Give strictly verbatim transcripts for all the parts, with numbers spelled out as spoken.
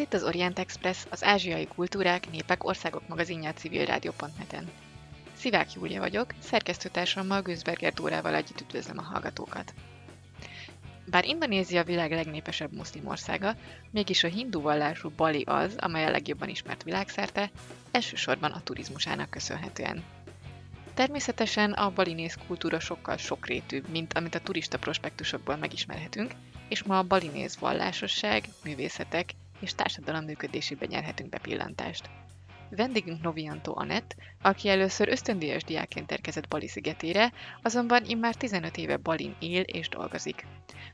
Ez itt az Orient Express, az ázsiai kultúrák, népek, országok magazinja a civil rádió pont net-en. Szivák Júlia vagyok, szerkesztőtársammal, Günzberger Dórával együtt üdvözlöm a hallgatókat. Bár Indonézia világ legnépesebb muszlim országa, mégis a hindu vallású Bali az, amely a legjobban ismert világszerte, elsősorban a turizmusának köszönhetően. Természetesen a balinész kultúra sokkal sokrétűbb, mint amit a turista prospektusokból megismerhetünk, és ma a balinész vallásosság, művészetek és társadalom működésében nyerhetünk bepillantást. Vendégünk Novianto Anett, aki először ösztöndíjas diákként érkezett Bali szigetére, azonban immár tizenöt éve Balin él és dolgozik.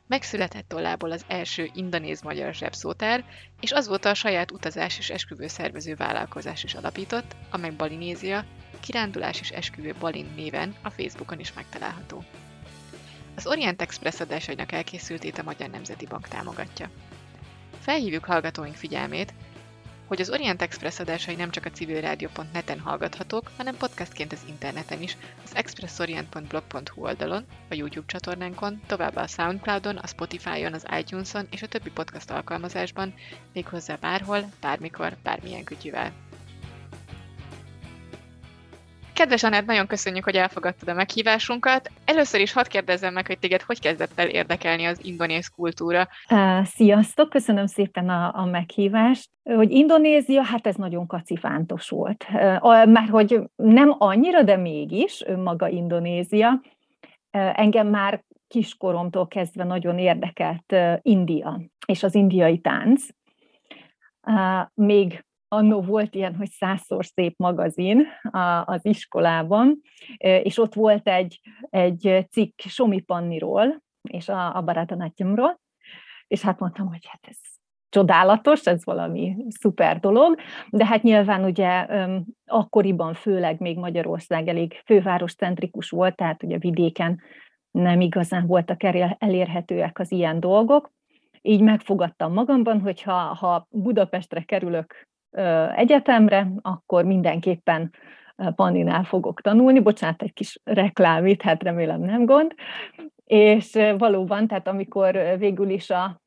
Megszületett tollából az első indonéz-magyar zsebszótár, és azóta a saját utazás és esküvőszervező vállalkozás is alapított, amely Balinézia, kirándulás és esküvő Balin néven a Facebookon is megtalálható. Az Orient Express adásainak elkészültét a Magyar Nemzeti Bank támogatja. Felhívjuk hallgatóink figyelmét, hogy az Orient Express adásai nem csak a civil rádió pont net-en hallgathatók, hanem podcastként az interneten is, az expressorient pont blog pont hu oldalon, a YouTube csatornánkon, továbbá a SoundCloudon, a Spotifyon, az iTuneson és a többi podcast alkalmazásban, méghozzá bárhol, bármikor, bármilyen kütyüvel. Kedves Anett, nagyon köszönjük, hogy elfogadtad a meghívásunkat. Először is hadd kérdezzem meg, hogy téged hogy kezdett el érdekelni az indonéz kultúra? Sziasztok, köszönöm szépen a, a meghívást. Hogy Indonézia, hát ez nagyon kacifántos volt. Már hogy nem annyira, de mégis maga Indonézia. Engem már kiskoromtól kezdve nagyon érdekelt India és az indiai tánc. Még annó volt ilyen, hogy százszor szép magazin az iskolában, és ott volt egy, egy cikk Somi Panniról, és a, a barátanátyomról, és hát mondtam, hogy hát ez csodálatos, ez valami szuper dolog, de hát nyilván ugye akkoriban főleg még Magyarország elég fővároscentrikus volt, tehát ugye vidéken nem igazán voltak elérhetőek az ilyen dolgok. Így megfogadtam magamban, hogy ha, ha Budapestre kerülök egyetemre, akkor mindenképpen Panninál fogok tanulni. Bocsánat, egy kis reklám itt, hát remélem nem gond. És valóban, tehát amikor végül is a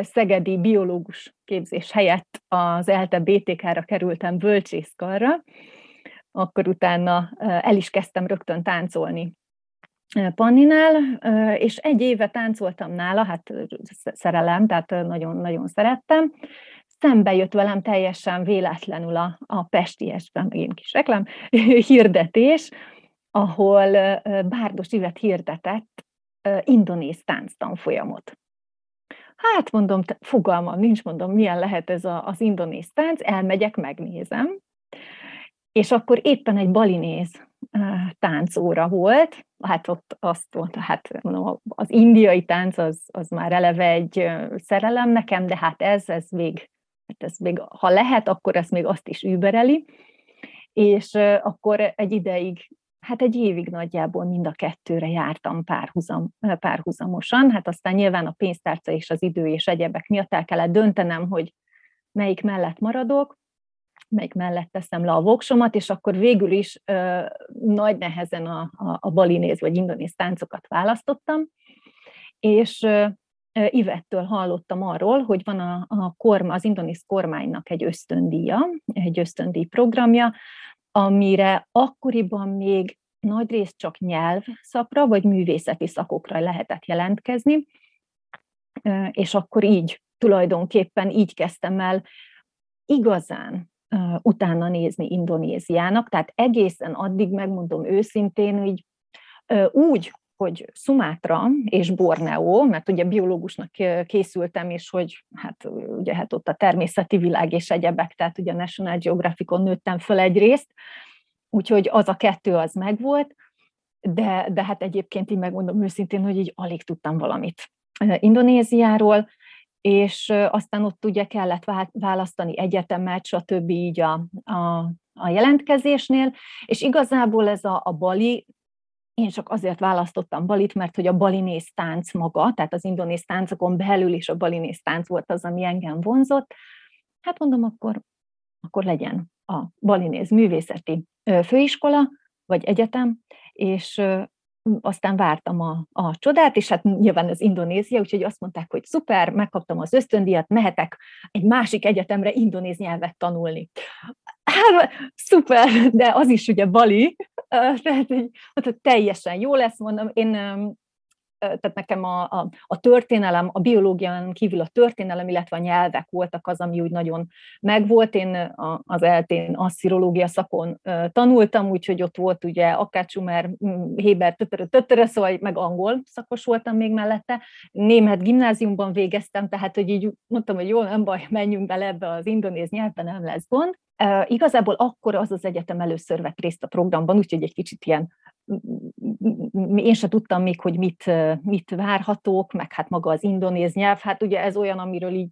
szegedi biológus képzés helyett az ELTE bé té ká-ra kerültem bölcsészkarra, akkor utána el is kezdtem rögtön táncolni Panninál, és egy éve táncoltam nála, hát szerelem, tehát nagyon-nagyon szerettem. Szembe jött velem teljesen véletlenül a, a Pestiesben, megint kis reklám, hirdetés, ahol Bárdos Ivett hirdetett indonéz tánctanfolyamot. Hát mondom, fogalmam nincs, mondom, milyen lehet ez a, az indonéz tánc, elmegyek, megnézem. És akkor éppen egy balinéz táncóra volt, hát ott azt mondta, hát mondom, az indiai tánc az, az már eleve egy szerelem nekem, de hát ez, ez még Hát ez még, ha lehet, akkor ezt még azt is übereli, és akkor egy ideig, hát egy évig nagyjából mind a kettőre jártam párhuzam, párhuzamosan, hát aztán nyilván a pénztárca és az idő és egyebek miatt el kellett döntenem, hogy melyik mellett maradok, melyik mellett teszem le a voksomat, és akkor végül is ö, nagy nehezen a, a, a balinéz vagy indonéz táncokat választottam, és... Ö, Ivettől hallottam arról, hogy van a, a korm, az indonéz kormánynak egy ösztöndíja, egy ösztöndíj programja, amire akkoriban még nagyrészt csak nyelvszakra vagy művészeti szakokra lehetett jelentkezni, és akkor így tulajdonképpen így kezdtem el igazán utána nézni Indonéziának, tehát egészen addig, megmondom őszintén, így, úgy, hogy Szumátra és Borneó, mert ugye biológusnak készültem, és hogy hát, ugye, hát ott a természeti világ és egyebek, tehát ugye a National Geographicon nőttem föl egyrészt, úgyhogy az a kettő az megvolt, de, de hát egyébként így megmondom őszintén, hogy így alig tudtam valamit Indonéziáról, és aztán ott ugye kellett választani egyetemet, stb. Így a, a, a jelentkezésnél, és igazából ez a, a Bali. Én csak azért választottam Balit, mert hogy a balinéz tánc maga, tehát az indonéz táncokon belül is a balinéz tánc volt az, ami engem vonzott. Hát mondom, akkor, akkor legyen a balinéz művészeti főiskola, vagy egyetem, és aztán vártam a, a csodát, és hát nyilván ez Indonézia, úgyhogy azt mondták, hogy szuper, megkaptam az ösztöndíjat, mehetek egy másik egyetemre indonéz nyelvet tanulni. Hát, szuper, de az is ugye Bali, tehát hogy teljesen jó lesz, mondom, én... tehát nekem a, a, a történelem, a biológián kívül a történelem, illetve a nyelvek voltak az, ami úgy nagyon megvolt. Én a, az eltén asszirológia szakon tanultam, úgyhogy ott volt ugye Akkácsumer, Héber, tötörö, tötörö, szóval meg angol szakos voltam még mellette. Német gimnáziumban végeztem, tehát hogy így mondtam, hogy jól, nem baj, menjünk bele ebbe az indonéz nyelvbe, nem lesz gond. Uh, igazából akkor az az egyetem először vett részt a programban, úgyhogy egy kicsit ilyen, én se tudtam még, hogy mit, mit várhatók, meg hát maga az indonéz nyelv, hát ugye ez olyan, amiről így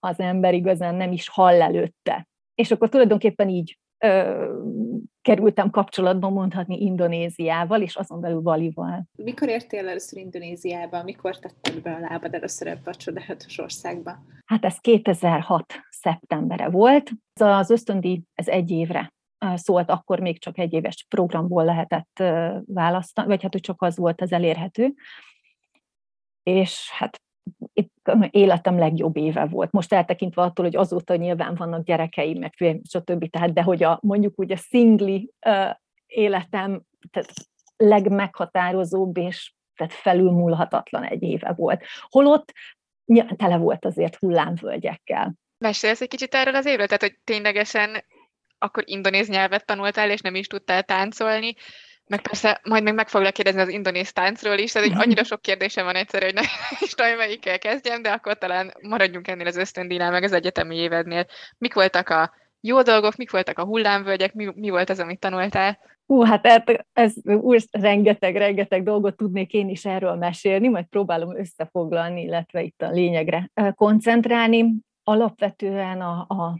az ember igazán nem is hall előtte. És akkor tulajdonképpen így ö, kerültem kapcsolatban mondhatni Indonéziával, és azon belül Balival. Mikor értél először Indonéziába? Mikor tetted be a lábad először ebbe a csodálatos országba? Hát ez kétezer-hat szeptembere volt. Az ösztöndíj ez egy évre szólt, akkor még csak egy éves programból lehetett választani, vagy hát, hogy csak az volt az elérhető. És hát életem legjobb éve volt. Most eltekintve attól, hogy azóta nyilván vannak gyerekeim, meg stb. Tehát, de hogy a, mondjuk úgy a szingli uh, életem tehát legmeghatározóbb és tehát felülmúlhatatlan egy éve volt. Holott tele volt azért hullámvölgyekkel. Mesélsz egy kicsit erről az évről? Tehát, hogy ténylegesen akkor indonéz nyelvet tanultál, és nem is tudtál táncolni, meg persze majd még meg foglak kérdezni az indonéz táncról is, tehát annyira sok kérdésem van egyszerű, hogy nem is tudom, melyikkel kezdjem, de akkor talán maradjunk ennél az ösztöndíjnál, meg az egyetemi évednél. Mik voltak a jó dolgok, mik voltak a hullámvölgyek, mi, mi volt az, amit tanultál? Hú, hát ez, ez úr, rengeteg, rengeteg dolgot tudnék én is erről mesélni, majd próbálom összefoglalni, illetve itt a lényegre koncentrálni. Alapvetően a, a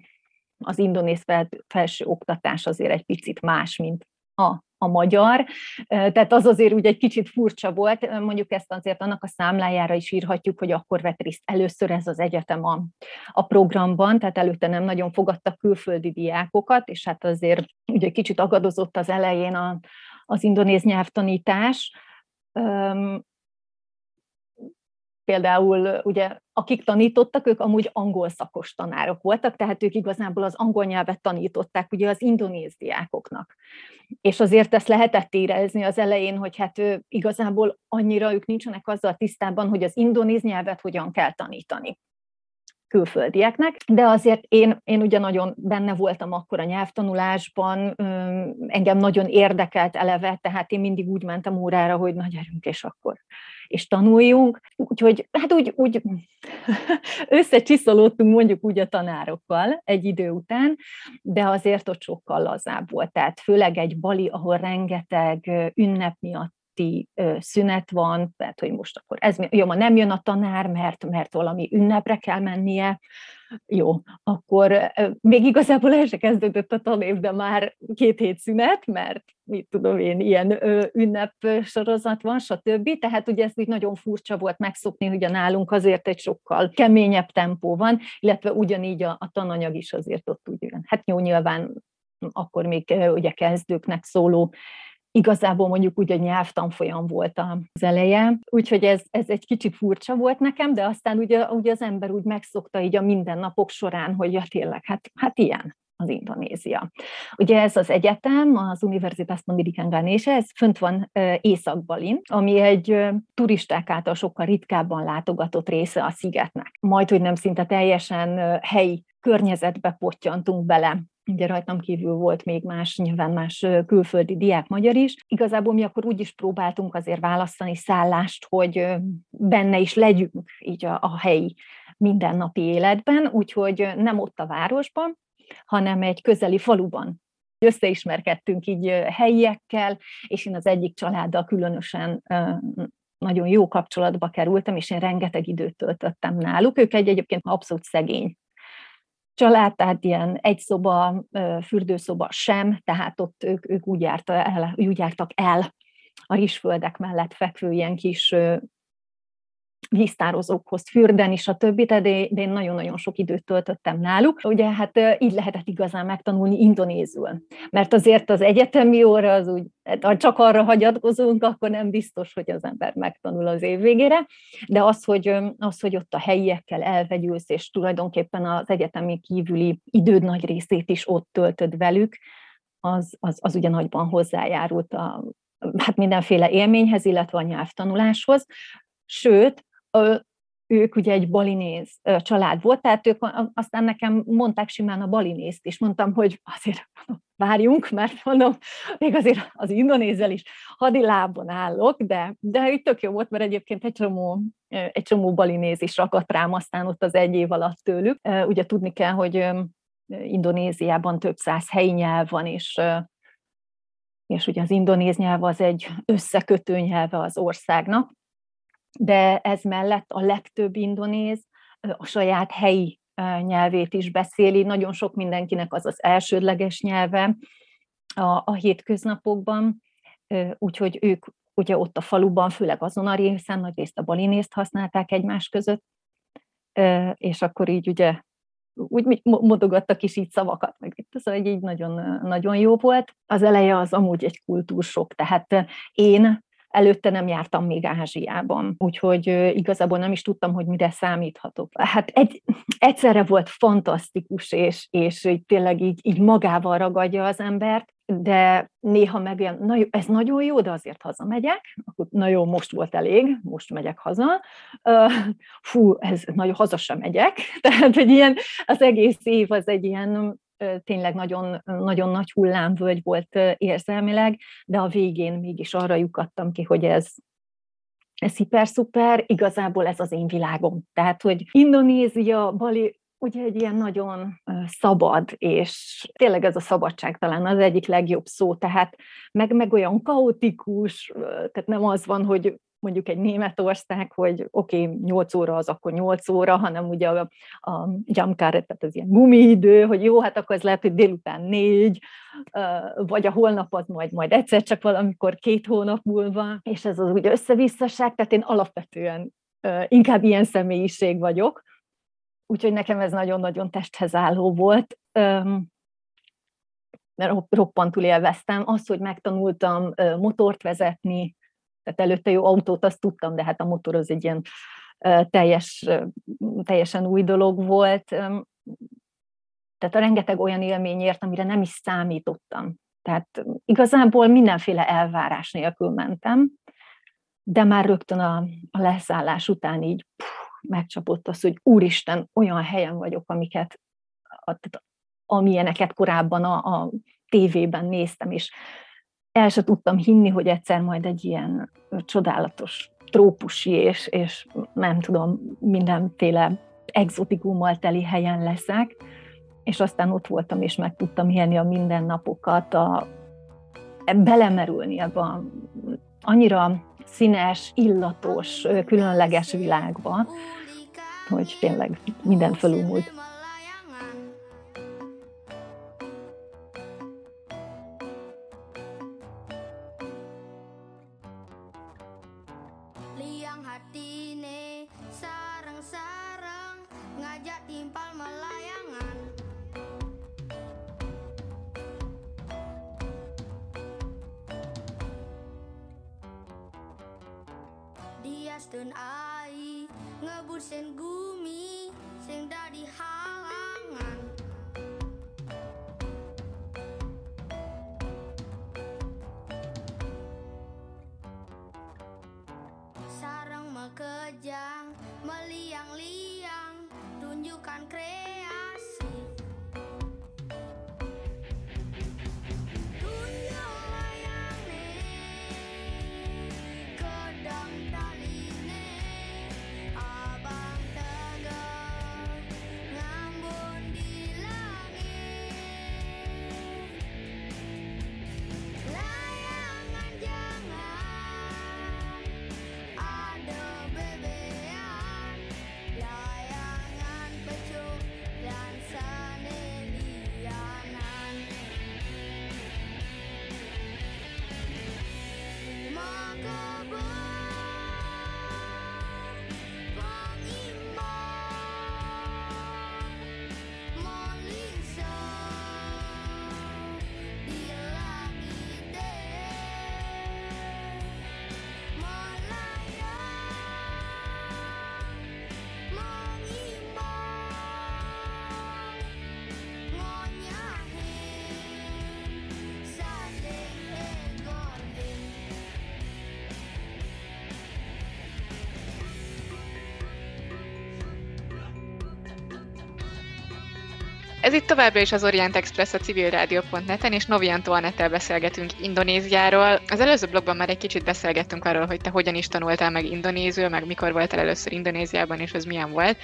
az indonéz felső oktatás azért egy picit más, mint a, a magyar. Tehát az azért úgy egy kicsit furcsa volt, mondjuk ezt azért annak a számlájára is írhatjuk, hogy akkor vett részt először ez az egyetem a, a programban, tehát előtte nem nagyon fogadtak külföldi diákokat, és hát azért ugye kicsit agadozott az elején a, az indonéz nyelvtanítás. Üm, Például ugye, akik tanítottak, ők amúgy angol szakos tanárok voltak, tehát ők igazából az angol nyelvet tanították ugye az indonéz diákoknak. És azért ezt lehetett érezni az elején, hogy hát ő, igazából annyira ők nincsenek azzal tisztában, hogy az indonéz nyelvet hogyan kell tanítani külföldieknek, de azért én, én ugye nagyon benne voltam akkor a nyelvtanulásban, engem nagyon érdekelt eleve, tehát én mindig úgy mentem órára, hogy na gyerünk, és akkor, és tanuljunk. Úgyhogy hát úgy, úgy összecsiszolódtunk mondjuk úgy a tanárokkal egy idő után, de azért ott sokkal lazább volt, tehát főleg egy Bali, ahol rengeteg ünnep miatt szünet van, tehát hogy most akkor ez, jó, ma nem jön a tanár, mert, mert valami ünnepre kell mennie, jó, akkor még igazából el se kezdődött a tanév, de már két hét szünet, mert mit tudom én, ilyen ünnepsorozat van, stb. Tehát ugye ez úgy nagyon furcsa volt megszokni, hogy a nálunk azért egy sokkal keményebb tempó van, illetve ugyanígy a, a tananyag is azért ott úgy jön. Hát jó, nyilván akkor még ugye kezdőknek szóló igazából mondjuk úgy a nyelvtanfolyam volt az eleje, úgyhogy ez, ez egy kicsit furcsa volt nekem, de aztán ugye, ugye az ember úgy megszokta így a mindennapok során, hogy ja tényleg, hát, hát ilyen az Indonézia. Ugye ez az egyetem, az Universitas Pendidikan Ganesha, ez fönt van Észak-Balin, ami egy turisták által sokkal ritkábban látogatott része a szigetnek. Majd, hogy nem szinte teljesen helyi környezetbe pottyantunk bele. Ugye rajtam kívül volt még más, nyilván más külföldi diák, magyar is. Igazából mi akkor úgy is próbáltunk azért választani szállást, hogy benne is legyünk így a, a helyi mindennapi életben, úgyhogy nem ott a városban, hanem egy közeli faluban. Összeismerkedtünk így helyiekkel, és én az egyik családdal különösen nagyon jó kapcsolatba kerültem, és én rengeteg időt töltöttem náluk. Ők egy egyébként abszolút szegény család, tehát ilyen egy szoba, fürdőszoba sem, tehát ott ők, ők úgy, járta el, úgy jártak el a rizsföldek mellett fekvő ilyen kis víztározókhoz, fürdeni, stb., de én nagyon-nagyon sok időt töltöttem náluk. Ugye hát így lehetett igazán megtanulni indonézül, mert azért az egyetemi óra az úgy, ha csak arra hagyatkozunk, akkor nem biztos, hogy az ember megtanul az év végére, de az, hogy, az, hogy ott a helyiekkel elvegyülsz, és tulajdonképpen az egyetemi kívüli időd nagy részét is ott töltöd velük, az, az, az ugye nagyban hozzájárult a, hát mindenféle élményhez, illetve a nyelvtanuláshoz. Sőt, ők ugye egy balinéz család volt, tehát ők aztán nekem mondták simán a balinézt is, mondtam, hogy azért várjunk, mert mondom, még azért az indonézzel is hadilábon állok, de, de így tök jó volt, mert egyébként egy csomó, egy csomó balinéz is rakadt rám aztán ott az egy év alatt tőlük. Ugye tudni kell, hogy Indonéziában több száz helyi nyelv van, és és ugye az indonéz nyelv az egy összekötő nyelve az országnak, de ez mellett a legtöbb indonéz a saját helyi nyelvét is beszéli. Nagyon sok mindenkinek az az elsődleges nyelve a, a hétköznapokban, úgyhogy ők ugye ott a faluban, főleg azon a részen, nagyrészt a balinészt használták egymás között, és akkor így ugye úgy modogattak is így szavakat, meg szóval így nagyon, nagyon jó volt. Az eleje az amúgy egy kultúrsok, tehát én előtte nem jártam még Ázsiában, úgyhogy igazából nem is tudtam, hogy mire számíthatok. Hát egy, egyszerre volt fantasztikus, és, és így tényleg így, így magával ragadja az embert, de néha meg ilyen, na jó, ez nagyon jó, de azért hazamegyek, akkor na jó, most volt elég, most megyek haza, fú, ez nagyon, haza sem megyek, tehát egy ilyen, az egész év az egy ilyen, tényleg nagyon, nagyon nagy hullámvölgy volt érzelmileg, de a végén mégis arra lyukadtam ki, hogy ez, ez hiper-szuper, igazából ez az én világom. Tehát, hogy Indonézia, Bali, ugye egy ilyen nagyon szabad, és tényleg ez a szabadság talán az egyik legjobb szó, tehát meg, meg olyan kaotikus, tehát nem az van, hogy mondjuk egy Németország, hogy oké, okay, nyolc óra az akkor nyolc óra, hanem ugye a, a jamkaret, tehát az ilyen gumiidő, hogy jó, hát akkor ez lehet, hogy délután négy, vagy a holnap az majd, majd egyszer csak valamikor két hónap múlva, és ez az ugye összevisszaság, tehát én alapvetően inkább ilyen személyiség vagyok, úgyhogy nekem ez nagyon-nagyon testhez álló volt, mert roppantul élveztem. Azt, hogy megtanultam motort vezetni, tehát előtte jó autót, azt tudtam, de hát a motor az egy ilyen teljes, teljesen új dolog volt. Tehát rengeteg olyan élményért, amire nem is számítottam. Tehát igazából mindenféle elvárás nélkül mentem, de már rögtön a, a leszállás után így puh, megcsapott az, hogy úristen, olyan helyen vagyok, amiket, amilyeneket korábban a, a tévében néztem, és el se tudtam hinni, hogy egyszer majd egy ilyen csodálatos trópusi és, és nem tudom, mindenféle egzotikummal teli helyen leszek, és aztán ott voltam, és meg tudtam élni a mindennapokat, a, belemerülni ebbe a annyira színes, illatos, különleges világba, hogy tényleg minden felülmúlt. Ez itt továbbra is az Orient Express a civilradio pont net-en, és Novianto Anettel beszélgetünk Indonéziáról. Az előző blogban már egy kicsit beszélgettünk arról, hogy te hogyan is tanultál meg indonézül, meg mikor voltál először Indonéziában, és ez milyen volt.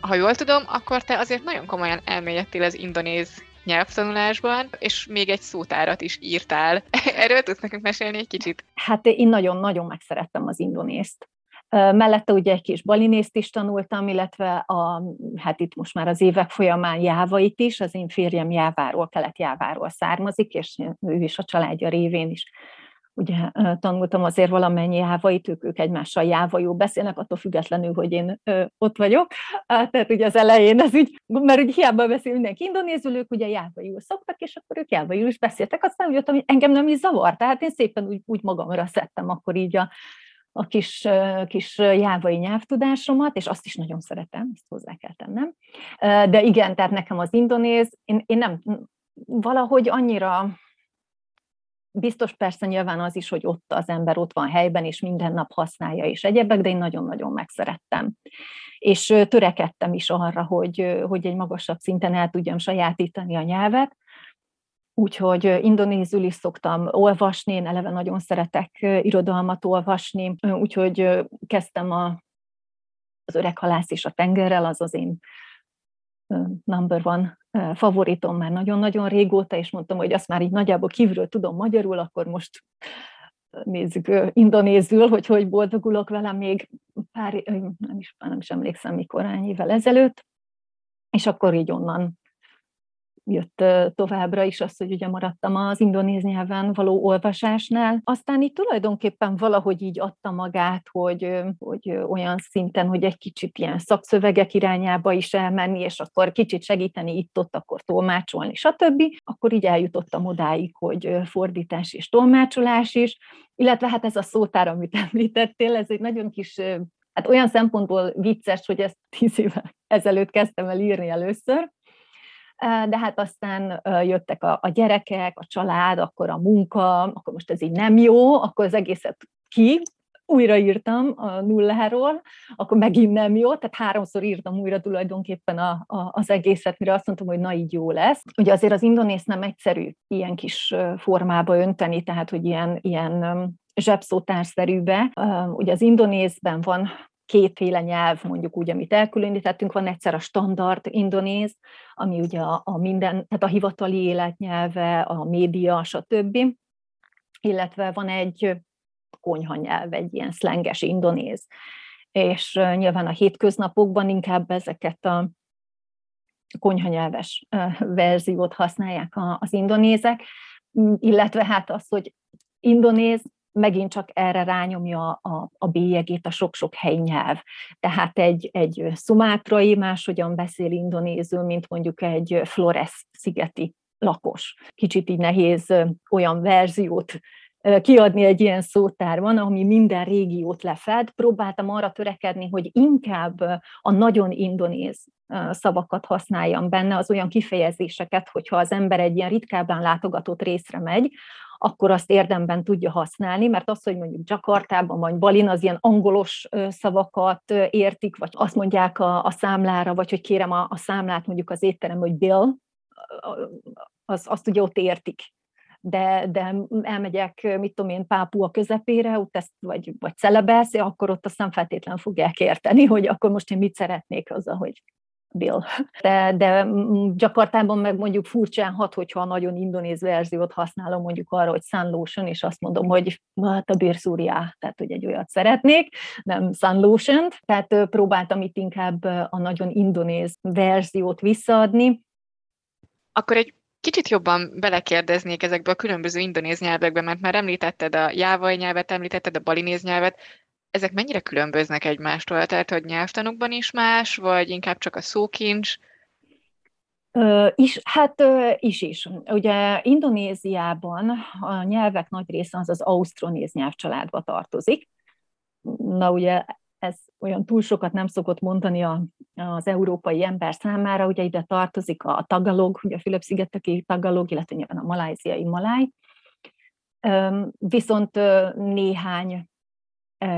Ha jól tudom, akkor te azért nagyon komolyan elmélyedtél az indonéz nyelvtanulásban, és még egy szótárat is írtál. Erről tudsz nekünk mesélni egy kicsit? Hát én nagyon-nagyon megszerettem az indonészt. Mellette ugye egy kis balinészt is tanultam, illetve a, hát itt most már az évek folyamán jávait is, az én férjem Jáváról, Kelet-Jáváról származik, és ő is a családja révén is. Ugye tanultam azért valamennyi jávait, ők, ők egymással jávajul beszélnek, attól függetlenül, hogy én ö, ott vagyok. Tehát ugye az elején ez úgy, mert ugye hiába beszél mindenki indonézül, ők ugye jávajul szoktak, és akkor ők jávajul is beszéltek. Aztán úgy jöttem, hogy engem nem is zavar, tehát én szépen úgy, úgy magamra szedtem akkor így a a kis, kis jávai nyelvtudásomat, és azt is nagyon szeretem, ezt hozzá kell tennem. De igen, tehát nekem az indonéz, én, én nem, valahogy annyira, biztos persze nyilván az is, hogy ott az ember ott van helyben, és minden nap használja, és egyebek, de én nagyon-nagyon megszerettem. És törekedtem is arra, hogy, hogy egy magasabb szinten el tudjam sajátítani a nyelvet, úgyhogy indonézül is szoktam olvasni, én eleve nagyon szeretek irodalmat olvasni, úgyhogy kezdtem a, az Öreg halász és a tengerrel, az az én number one favoritom már nagyon-nagyon régóta, és mondtam, hogy azt már így nagyjából kívülről tudom magyarul, akkor most nézzük indonézül, hogy hogy boldogulok vele még pár, nem is, nem is emlékszem mikor, hány évvel ezelőtt, és akkor így onnan jött továbbra is az, hogy ugye maradtam az indonéz nyelven való olvasásnál. Aztán így tulajdonképpen valahogy így adta magát, hogy, hogy olyan szinten, hogy egy kicsit ilyen szakszövegek irányába is elmenni, és akkor kicsit segíteni itt-ott, akkor tolmácsolni, stb. Akkor így eljutottam odáig, hogy fordítás és tolmácsolás is, illetve hát ez a szótár, amit említettél, ez egy nagyon kis, hát olyan szempontból vicces, hogy ezt tíz évvel ezelőtt kezdtem el írni először, de hát aztán jöttek a, a gyerekek, a család, akkor a munka, akkor most ez így nem jó, akkor az egészet ki, újraírtam a nulláról, akkor megint nem jó, tehát háromszor írtam újra tulajdonképpen a, a, az egészet, mire azt mondtam, hogy na így jó lesz. Ugye azért az indonész nem egyszerű ilyen kis formába önteni, tehát hogy ilyen, ilyen zsebszótárszerűbe. Ugye az indonészben van kétféle nyelv, mondjuk úgy, amit elkülönítettünk, van egyszer a standard indonéz, ami ugye a, a minden, tehát a hivatali életnyelve, a média, stb. Illetve van egy konyhanyelv, egy ilyen szlenges indonéz. És nyilván a hétköznapokban inkább ezeket a konyhanyelves verziót használják az indonézek, illetve hát az, hogy indonéz, megint csak erre rányomja a, a bélyegét a sok-sok helyi nyelv. Tehát egy, egy szumátrai máshogyan beszél indonézül, mint mondjuk egy Flores-szigeti lakos. Kicsit így nehéz olyan verziót kiadni egy ilyen szótárban, ami minden régiót lefed. Próbáltam arra törekedni, hogy inkább a nagyon indonéz szavakat használjam benne, az olyan kifejezéseket, hogyha az ember egy ilyen ritkábban látogatott részre megy, akkor azt érdemben tudja használni, mert az, hogy mondjuk Jakartában vagy Balin, az ilyen angolos szavakat értik, vagy azt mondják a, a számlára, vagy hogy kérem a, a számlát mondjuk az étterem, hogy bill, az, azt ugye ott értik. De, de elmegyek, mit tudom én, Pápua közepére, ott ezt, vagy, vagy Celebesz, akkor ott azt nem feltétlenül fogják érteni, hogy akkor most én mit szeretnék azzal, hogy Bill. De, de Jakartában meg mondjuk furcsán hat, hogyha a nagyon indonéz verziót használom mondjuk arra, hogy sunlotion, és azt mondom, hogy hát a birszúriá, tehát hogy egy olyat szeretnék, nem sunlotion-t. Tehát próbáltam itt inkább a nagyon indonéz verziót visszaadni. Akkor egy kicsit jobban belekérdeznék ezekbe a különböző indonéz nyelvekbe, mert már említetted a jávai nyelvet, említetted a balinéz nyelvet. Ezek mennyire különböznek egymástól? Tehát, hogy nyelvtanukban is más, vagy inkább csak a szókincs? Ö, is, hát is-is. Ugye Indonéziában a nyelvek nagy része az az austronéz nyelvcsaládba tartozik. Na ugye ez olyan túl sokat nem szokott mondani a, az európai ember számára, ugye ide tartozik a tagalog, ugye a Fülöp-szigeteki tagalog, illetve nyilván a malájziai maláj. Viszont néhány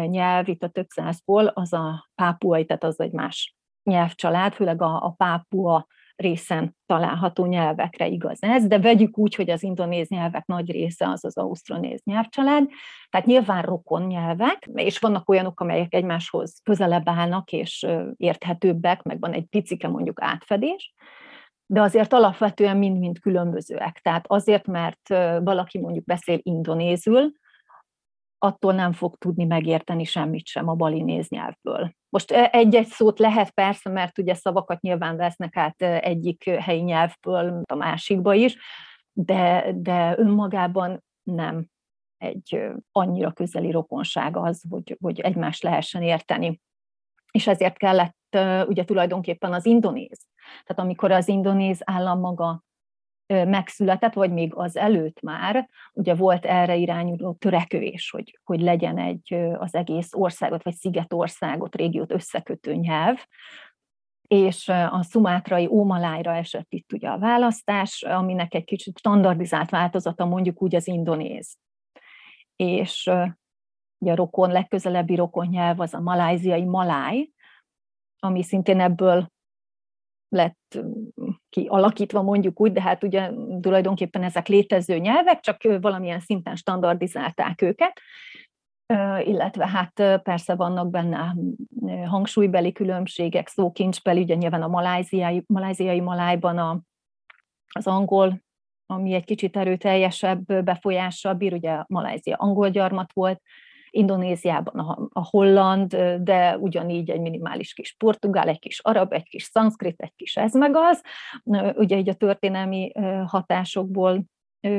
nyelv itt a több százból, az a pápuai, tehát az egy más nyelvcsalád, főleg a, a pápua részen található nyelvekre igaz ez, de vegyük úgy, hogy az indonéz nyelvek nagy része az az ausztronéz nyelvcsalád, tehát nyilván rokon nyelvek, és vannak olyanok, amelyek egymáshoz közelebb állnak és érthetőbbek, meg van egy picike mondjuk átfedés, de azért alapvetően mind-mind különbözőek. Tehát azért, mert valaki mondjuk beszél indonézül, attól nem fog tudni megérteni semmit sem a balinéz nyelvből. Most egy-egy szót lehet persze, mert ugye szavakat nyilván vesznek át egyik helyi nyelvből a másikba is, de, de önmagában nem egy annyira közeli rokonság az, hogy, hogy egymást lehessen érteni. És ezért kellett ugye tulajdonképpen az indonéz. Tehát amikor az indonéz állam maga megszületett, vagy még az előtt már, ugye volt erre irányuló törekvés, hogy, hogy legyen egy az egész országot, vagy szigetországot, régiót összekötő nyelv, és a szumátrai Ómalájra esett itt ugye a választás, aminek egy kicsit standardizált változata mondjuk úgy az indonéz. És ugye a rokon, legközelebbi rokon nyelv az a malajziai maláj, ami szintén ebből lett kialakítva mondjuk úgy, de hát ugye tulajdonképpen ezek létező nyelvek, csak valamilyen szinten standardizálták őket, illetve hát persze vannak benne hangsúlybeli különbségek, szókincsbeli, ugye nyilván a malajziai, malajziai malájban a, az angol, ami egy kicsit erőteljesebb befolyással bír, ugye Malajzia angol gyarmat volt, Indonéziában a, a holland, de ugyanígy egy minimális kis portugál, egy kis arab, egy kis szanszkrit, egy kis ez meg az, ugye így a történelmi hatásokból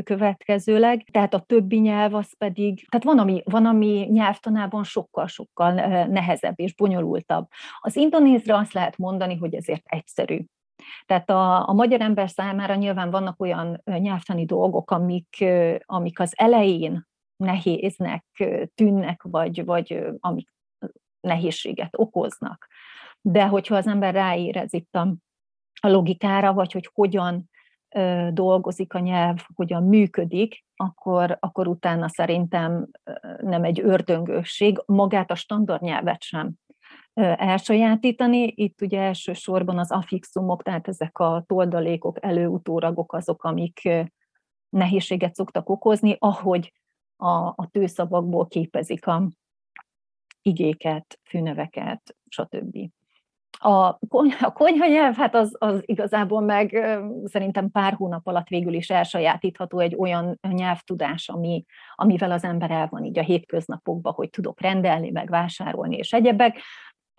következőleg. Tehát a többi nyelv az pedig, tehát van, ami, van, ami nyelvtanában sokkal-sokkal nehezebb és bonyolultabb. Az indonézre azt lehet mondani, hogy ezért egyszerű. Tehát a, a magyar ember számára nyilván vannak olyan nyelvtani dolgok, amik, amik az elején nehéznek tűnnek, vagy, vagy amik nehézséget okoznak. De hogyha az ember ráérez itt a, a logikára, vagy hogy hogyan ö, dolgozik a nyelv, hogyan működik, akkor, akkor utána szerintem nem egy ördöngőség magát a standard nyelvet sem elsajátítani. Itt ugye elsősorban az affixumok, tehát ezek a toldalékok, elő-utóragok azok, amik nehézséget szoktak okozni, ahogy a, a tőszavakból képezik a igéket, fűneveket, stb. A konyha, a konyha nyelv, hát az, az igazából meg szerintem pár hónap alatt végül is elsajátítható egy olyan nyelvtudás, ami, amivel az ember el van így a hétköznapokban, hogy tudok rendelni, meg vásárolni és egyebek.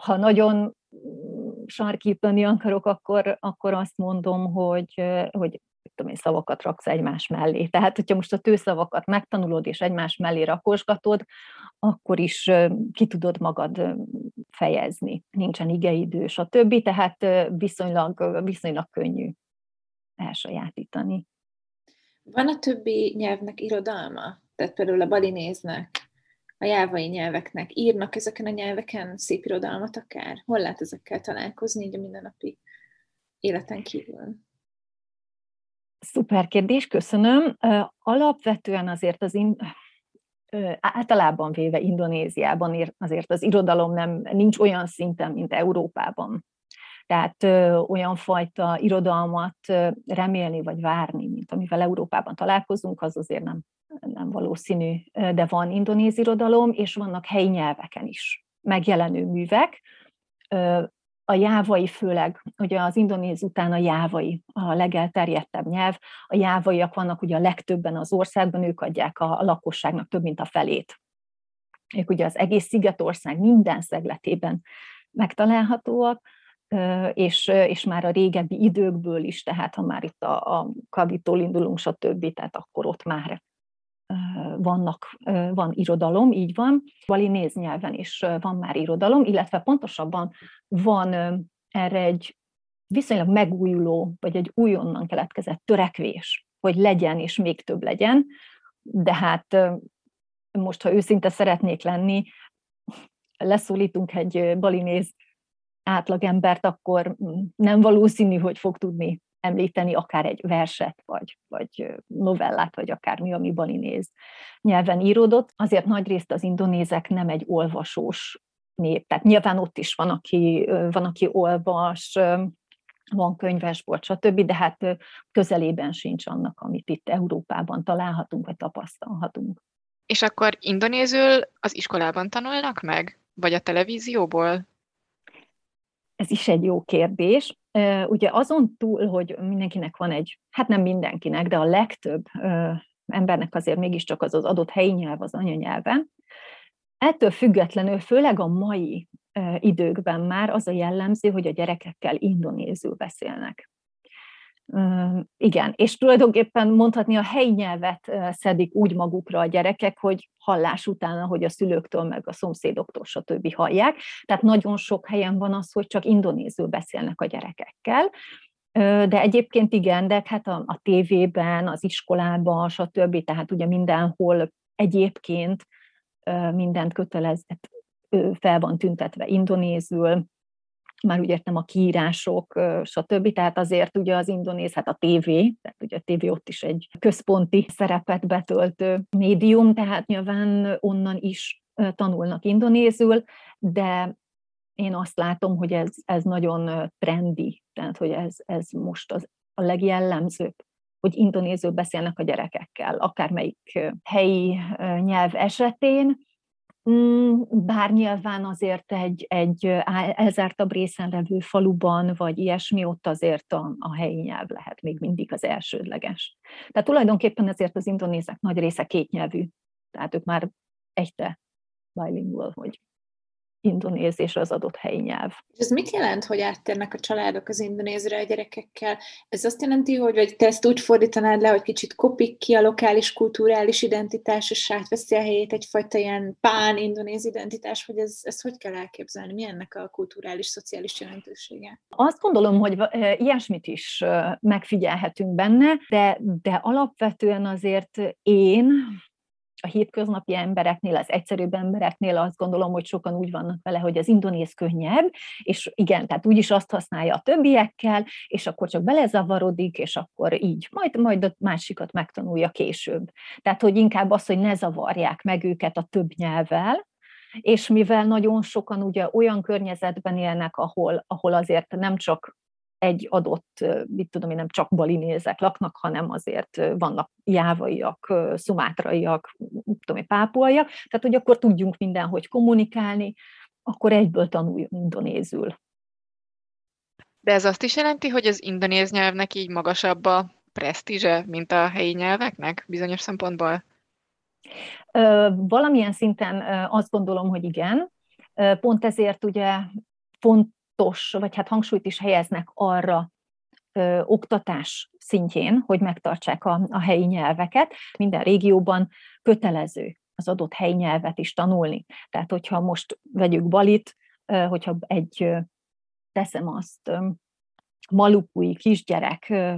Ha nagyon sarkítani akarok, akkor, akkor azt mondom, hogy, hogy tudom én, szavakat raksz egymás mellé. Tehát, hogyha most a tőszavakat megtanulod és egymás mellé rakosgatod, akkor is ki tudod magad fejezni. Nincsen igeidő, stb. Tehát viszonylag, viszonylag könnyű elsajátítani. Van a többi nyelvnek irodalma? Tehát például a balinéznek, a jávai nyelveknek írnak ezeken a nyelveken szép irodalmat akár? Hol lehet ezekkel találkozni így a mindennapi életen kívül? Szuper kérdés, köszönöm. Alapvetően azért az in, általában véve Indonéziában azért az irodalom nem, nincs olyan szinten, mint Európában. Tehát olyan fajta irodalmat remélni vagy várni, mint amivel Európában találkozunk, az azért nem, nem valószínű, de van indonéz irodalom, és vannak helyi nyelveken is megjelenő művek. A jávai főleg, ugye az indonéz után a jávai a legelterjedtebb nyelv, a jávaiak vannak ugye a legtöbben az országban, ők adják a lakosságnak több mint a felét. Ők ugye az egész szigetország minden szegletében megtalálhatóak, és, és már a régebbi időkből is, tehát ha már itt a, a Kavitól indulunk, stb., tehát akkor ott már vannak, van irodalom, így van. Balinéz nyelven is van már irodalom, illetve pontosabban van erre egy viszonylag megújuló, vagy egy újonnan keletkezett törekvés, hogy legyen és még több legyen, de hát most, ha őszinte szeretnék lenni, leszólítunk egy balinéz átlagembert, akkor nem valószínű, hogy fog tudni említeni akár egy verset, vagy, vagy novellát, vagy akármi, ami balinéz nyelven íródott. Azért nagyrészt az indonézek nem egy olvasós nép. Tehát nyilván ott is van, aki, van, aki olvas, van könyvesbolt, stb., de hát közelében sincs annak, amit itt Európában találhatunk, vagy tapasztalhatunk. És akkor indonézül az iskolában tanulnak meg? Vagy a televízióból? Ez is egy jó kérdés. Ugye azon túl, hogy mindenkinek van egy, hát nem mindenkinek, de a legtöbb embernek azért mégiscsak az az adott helyi nyelv az anyanyelven. Ettől függetlenül, főleg a mai időkben már az a jellemző, hogy a gyerekekkel indonézül beszélnek. Igen, és tulajdonképpen mondhatni a helyi nyelvet szedik úgy magukra a gyerekek, hogy hallás utána, hogy a szülőktől, meg a szomszédoktól, stb. Hallják. Tehát nagyon sok helyen van az, hogy csak indonézül beszélnek a gyerekekkel. De egyébként igen, de hát a, a tévében, az iskolában, stb. Tehát ugye mindenhol egyébként mindent kötelezett, fel van tüntetve indonézül, már úgy értem a kiírások, stb. Tehát azért ugye az indonéz, hát a tévé, tehát ugye a tévé ott is egy központi szerepet betöltő médium, tehát nyilván onnan is tanulnak indonézül, de én azt látom, hogy ez, ez nagyon trendi, tehát hogy ez, ez most az, a legjellemzőbb, hogy indonézül beszélnek a gyerekekkel, akármelyik helyi nyelv esetén, bár nyilván azért egy, egy elzártabb részen levő faluban, vagy ilyesmi, ott azért a, a helyi nyelv lehet még mindig az elsődleges. Tehát tulajdonképpen ezért az indonézek nagy része kétnyelvű, tehát ők már egyre bilingual, hogy indonéz és az adott helyi nyelv. És ez mit jelent, hogy áttérnek a családok az indonézre a gyerekekkel? Ez azt jelenti, hogy vagy te ezt úgy fordítanád le, hogy kicsit kopik ki a lokális kulturális identitás, és átveszi a helyét egyfajta ilyen pán-indonéz identitás, vagy ez, ez hogy kell elképzelni? Mi ennek a kulturális, szociális jelentősége? Azt gondolom, hogy ilyesmit is megfigyelhetünk benne, de, de alapvetően azért én... a hétköznapi embereknél, az egyszerűbb embereknél azt gondolom, hogy sokan úgy vannak vele, hogy az indonéz könnyebb, és igen, tehát úgyis azt használja a többiekkel, és akkor csak belezavarodik, és akkor így, majd, majd a másikat megtanulja később. Tehát, hogy inkább az, hogy ne zavarják meg őket a több nyelvvel, és mivel nagyon sokan ugye olyan környezetben élnek, ahol, ahol azért nem csak egy adott, mit tudom én, nem csak balinézek laknak, hanem azért vannak jávaiak, szumátraiak, mit tudom én, pápuaiak, tehát hogy akkor tudjunk mindenhogy kommunikálni, akkor egyből tanuljunk indonézül. De ez azt is jelenti, hogy az indonéz nyelvnek így magasabb a presztízse, mint a helyi nyelveknek bizonyos szempontból? Valamilyen szinten azt gondolom, hogy igen. Pont ezért ugye pont Tos, vagy hát hangsúlyt is helyeznek arra ö, oktatás szintjén, hogy megtartsák a, a helyi nyelveket. Minden régióban kötelező az adott helyi nyelvet is tanulni. Tehát, hogyha most vegyük Balit, ö, hogyha egy, ö, teszem azt, ö, malukui kisgyerek, ö,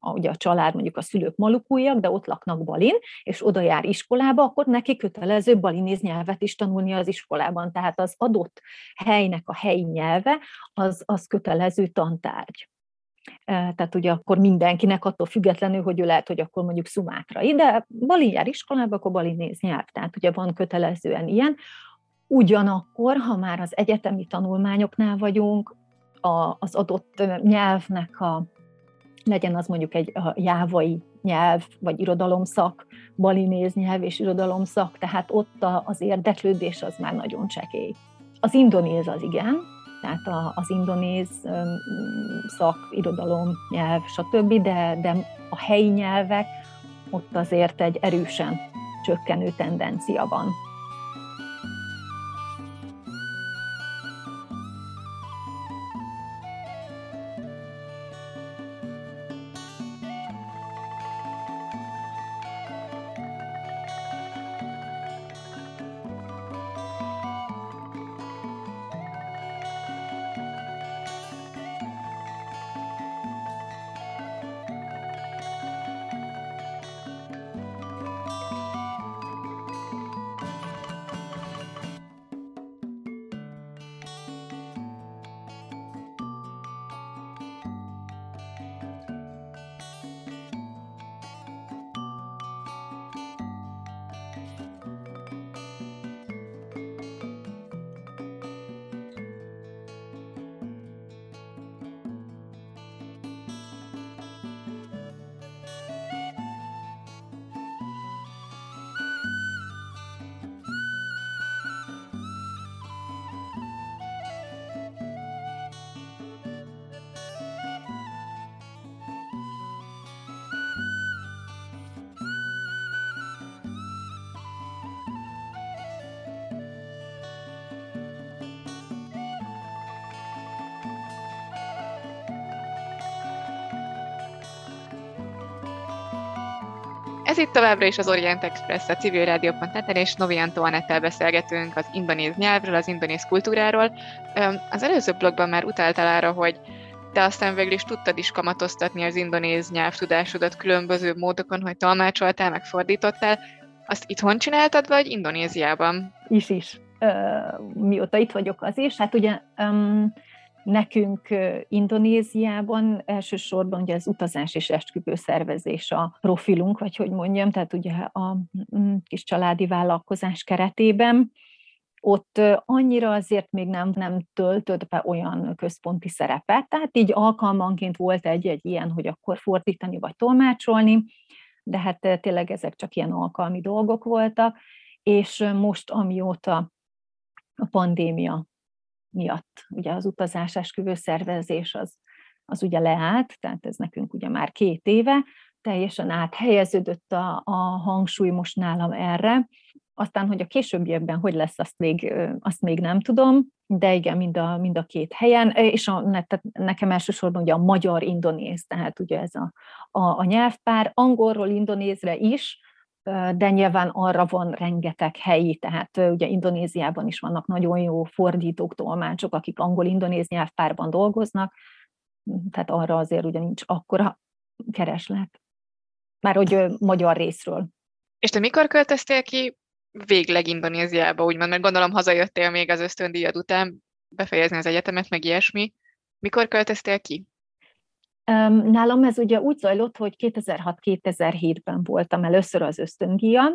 ugye a család, mondjuk a szülők malukuiak, de ott laknak Balin, és oda jár iskolába, akkor neki kötelező balinéz nyelvet is tanulni az iskolában. Tehát az adott helynek a helyi nyelve, az, az kötelező tantárgy. Tehát ugye akkor mindenkinek attól függetlenül, hogy ő lehet, hogy akkor mondjuk szumátrai, de Balin jár iskolába, akkor balinéz nyelv. Tehát ugye van kötelezően ilyen. Ugyanakkor, ha már az egyetemi tanulmányoknál vagyunk, a, az adott nyelvnek a legyen az mondjuk egy jávai nyelv, vagy irodalomszak, balinéz nyelv és irodalomszak, tehát ott az érdeklődés az már nagyon csekély. Az indonéz az igen, tehát az indonéz szak, irodalom, nyelv, stb., de, de a helyi nyelvek ott azért egy erősen csökkenő tendencia van. Ez itt továbbra is az Orient Express, a civilradio pont net és Novianto Anettel beszélgetünk az indonéz nyelvről, az indonéz kultúráról. Az előző blogban már utáltál arra, hogy te aztán végül is tudtad is kamatoztatni az indonéz nyelvtudásodat különböző módokon, hogy tolmácsoltál, meg fordítottál. Azt itthon csináltad, vagy Indonéziában? Is-is. Mióta itt vagyok az is. Hát ugye um, nekünk Indonéziában elsősorban ugye az utazás és esküvőszervezés a profilunk, vagy hogy mondjam, tehát ugye a kis családi vállalkozás keretében. Ott annyira azért még nem, nem töltött be olyan központi szerepet, tehát így alkalmanként volt egy-egy ilyen, hogy akkor fordítani vagy tolmácsolni, de hát tényleg ezek csak ilyen alkalmi dolgok voltak, és most amióta a pandémia miatt ugye az utazás esküvőszervezés az, az ugye leállt, tehát ez nekünk ugye már két éve, teljesen áthelyeződött a, a hangsúly most nálam erre. Aztán, hogy a későbbiekben hogy lesz, azt még, azt még nem tudom, de igen, mind a, mind a két helyen, és a, tehát nekem elsősorban ugye a magyar-indonéz, tehát ugye ez a, a, a nyelvpár, angolról indonézre is, de nyilván arra van rengeteg helyi, tehát ugye Indonéziában is vannak nagyon jó fordítók, tolmácsok, akik angol-indonéz nyelvpárban dolgoznak, tehát arra azért ugye nincs akkora kereslet, már hogy magyar részről. És te mikor költöztél ki végleg Indonéziába, úgymond, mert gondolom hazajöttél még az ösztöndíjad után befejezni az egyetemet, meg ilyesmi. Mikor költöztél ki? Nálam ez ugye úgy zajlott, hogy kétezer-hat kétezer-hétben voltam először az ösztöndíjam,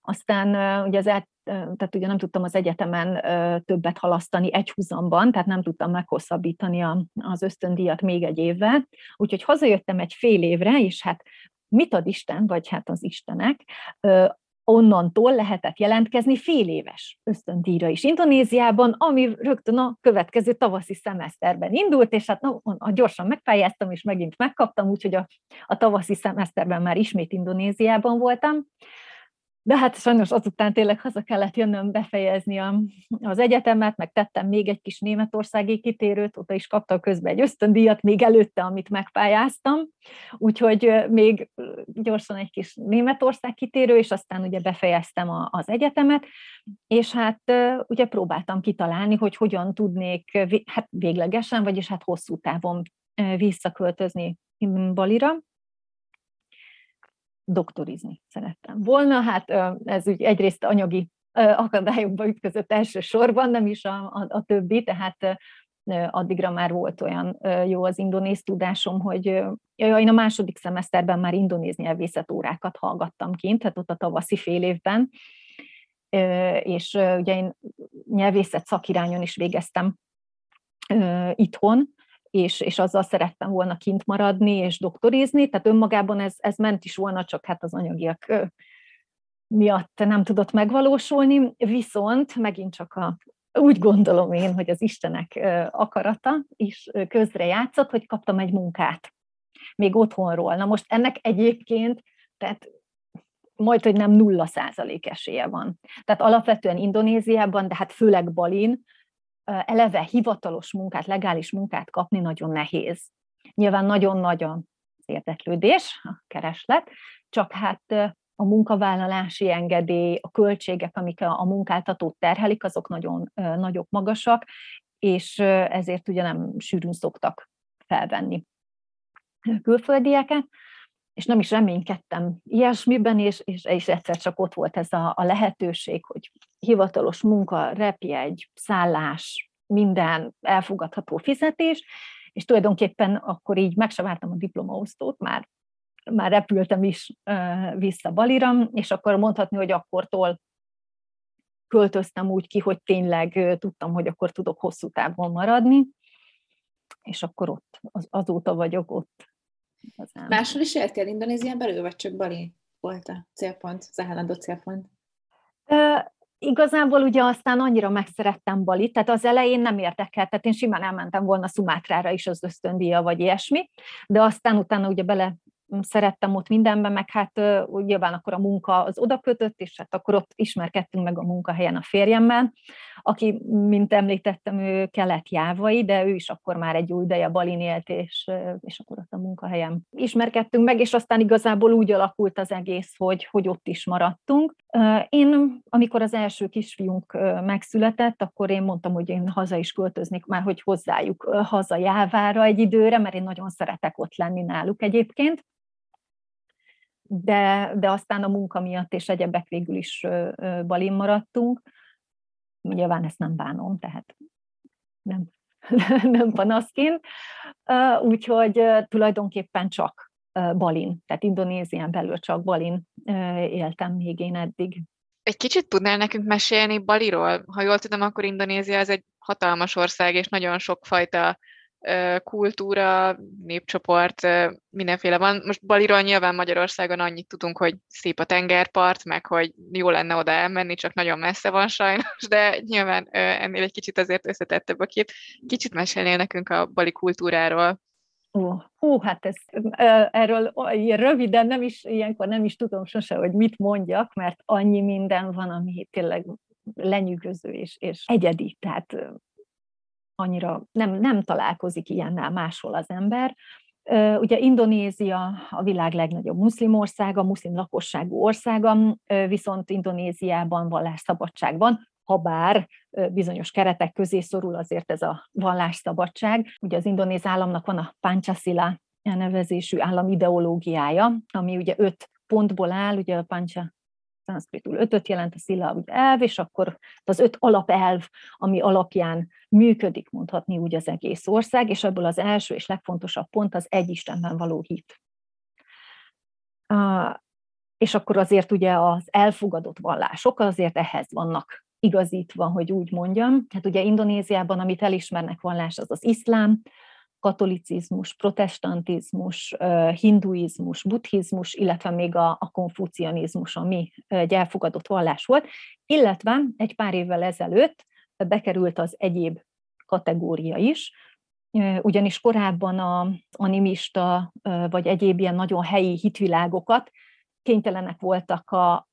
aztán ugye az el, tehát ugye nem tudtam az egyetemen többet halasztani egy húzamban, tehát nem tudtam meghosszabbítani az ösztöndíjat még egy évvel, úgyhogy hazajöttem egy fél évre, és hát mit ad Isten, vagy hát az Istenek, onnantól lehetett jelentkezni fél éves ösztöndíjra is Indonéziában, ami rögtön a következő tavaszi szemeszterben indult, és hát na, gyorsan megpályáztam, és megint megkaptam, úgyhogy a, a tavaszi szemeszterben már ismét Indonéziában voltam. De hát sajnos azután tényleg haza kellett jönnöm befejezni a, az egyetemet, meg tettem még egy kis németországi kitérőt, oda is kaptam közben egy ösztöndíjat, még előtte, amit megpályáztam, úgyhogy még gyorsan egy kis németország kitérő, és aztán ugye befejeztem a, az egyetemet, és hát ugye próbáltam kitalálni, hogy hogyan tudnék hát véglegesen, vagyis hát hosszú távon visszaköltözni Balira. Doktorizni szerettem volna, hát ez úgy egyrészt anyagi akadályokba ütközött elsősorban, nem is a, a, a többi, tehát addigra már volt olyan jó az indonéz tudásom, hogy ja, én a második szemeszterben már indonéz nyelvészet órákat hallgattam kint, hát ott a tavaszi fél évben, és ugye én nyelvészet szakirányon is végeztem itthon, És, és azzal szerettem volna kint maradni és doktorizni, tehát önmagában ez, ez ment is volna, csak hát az anyagiak miatt nem tudott megvalósulni, viszont megint csak a, úgy gondolom én, hogy az Istenek akarata is közrejátszott, hogy kaptam egy munkát, még otthonról. Na most ennek egyébként, tehát majd, hogy nem nulla százalék esélye van. Tehát alapvetően Indonéziában, de hát főleg Balin, eleve hivatalos munkát, legális munkát kapni nagyon nehéz. Nyilván nagyon nagy az érdeklődés, a kereslet, csak hát a munkavállalási engedély, a költségek, amik a munkáltatót terhelik, azok nagyon nagyok, magasak, és ezért ugye nem sűrűn szoktak felvenni külföldieket, és nem is reménykedtem ilyesmiben, és, és, és egyszer csak ott volt ez a, a lehetőség, hogy hivatalos munka, repjegy, szállás, minden elfogadható fizetés, és tulajdonképpen akkor így meg se vártam a diplomaosztót, már, már repültem is uh, vissza Balira, és akkor mondhatni, hogy akkortól költöztem úgy ki, hogy tényleg uh, tudtam, hogy akkor tudok hosszú távon maradni, és akkor ott, az, azóta vagyok ott. Igazán. Máshol is éltél Indonézián belül, vagy csak Bali volt a célpont, az állandó célpont? E, igazából ugye aztán annyira megszerettem Balit, tehát az elején nem érdekelt, tehát én simán elmentem volna Szumátrára is az ösztöndíja, vagy ilyesmi, de aztán utána ugye bele szerettem ott mindenben, meg hát úgy nyilván akkor a munka az odakötött, és hát akkor ott ismerkedtünk meg a munkahelyen a férjemmel, aki, mint említettem, ő kelet-jávai, de ő is akkor már egy új ideje Balin élt, és, és akkor ott a munkahelyem ismerkedtünk meg, és aztán igazából úgy alakult az egész, hogy, hogy ott is maradtunk. Én, amikor az első kisfiunk megszületett, akkor én mondtam, hogy én haza is költöznék már, hogy hozzájuk haza Jávára egy időre, mert én nagyon szeretek ott lenni náluk egyébként. De, de aztán a munka miatt és egyebek végül is Balin maradtunk. Nyilván ezt nem bánom, tehát nem, nem panaszként. Úgyhogy tulajdonképpen csak Balin, tehát Indonézián belül csak Balin éltem még én eddig. Egy kicsit tudnál nekünk mesélni Baliról? Ha jól tudom, akkor Indonézia az egy hatalmas ország, és nagyon sokfajta kultúra, népcsoport, mindenféle van. Most Baliról nyilván Magyarországon annyit tudunk, hogy szép a tengerpart, meg hogy jó lenne oda elmenni, csak nagyon messze van sajnos, de nyilván ennél egy kicsit azért összetettebb a kép. Kicsit mesélnél nekünk a bali kultúráról. Ó, hú, hát ez, erről röviden nem is, ilyenkor nem is tudom sose, hogy mit mondjak, mert annyi minden van, ami tényleg lenyűgöző és, és egyedi, tehát annyira nem, nem találkozik ilyennel máshol az ember. Ugye Indonézia a világ legnagyobb muszlim országa, muszlim lakosságú országa, viszont Indonéziában vallásszabadság van, ha bár bizonyos keretek közé szorul azért ez a vallásszabadság. Ugye az indonéz államnak van a Pancasila elnevezésű állam ideológiája, ami ugye öt pontból áll, ugye a Panca szanszkritul ötöt jelent, a szila ugye elv, és akkor az öt alapelv, ami alapján működik, mondhatni úgy az egész ország, és ebből az első és legfontosabb pont az egy Istenben való hit. És akkor azért ugye az elfogadott vallások azért ehhez vannak igazítva, hogy úgy mondjam. Hát ugye Indonéziában, amit elismernek vallás, az az iszlám, katolicizmus, protestantizmus, hinduizmus, buddhizmus, illetve még a, a konfucianizmus, ami egy elfogadott vallás volt, illetve egy pár évvel ezelőtt bekerült az egyéb kategória is, ugyanis korábban az animista vagy egyéb ilyen nagyon helyi hitvilágokat kénytelenek voltak a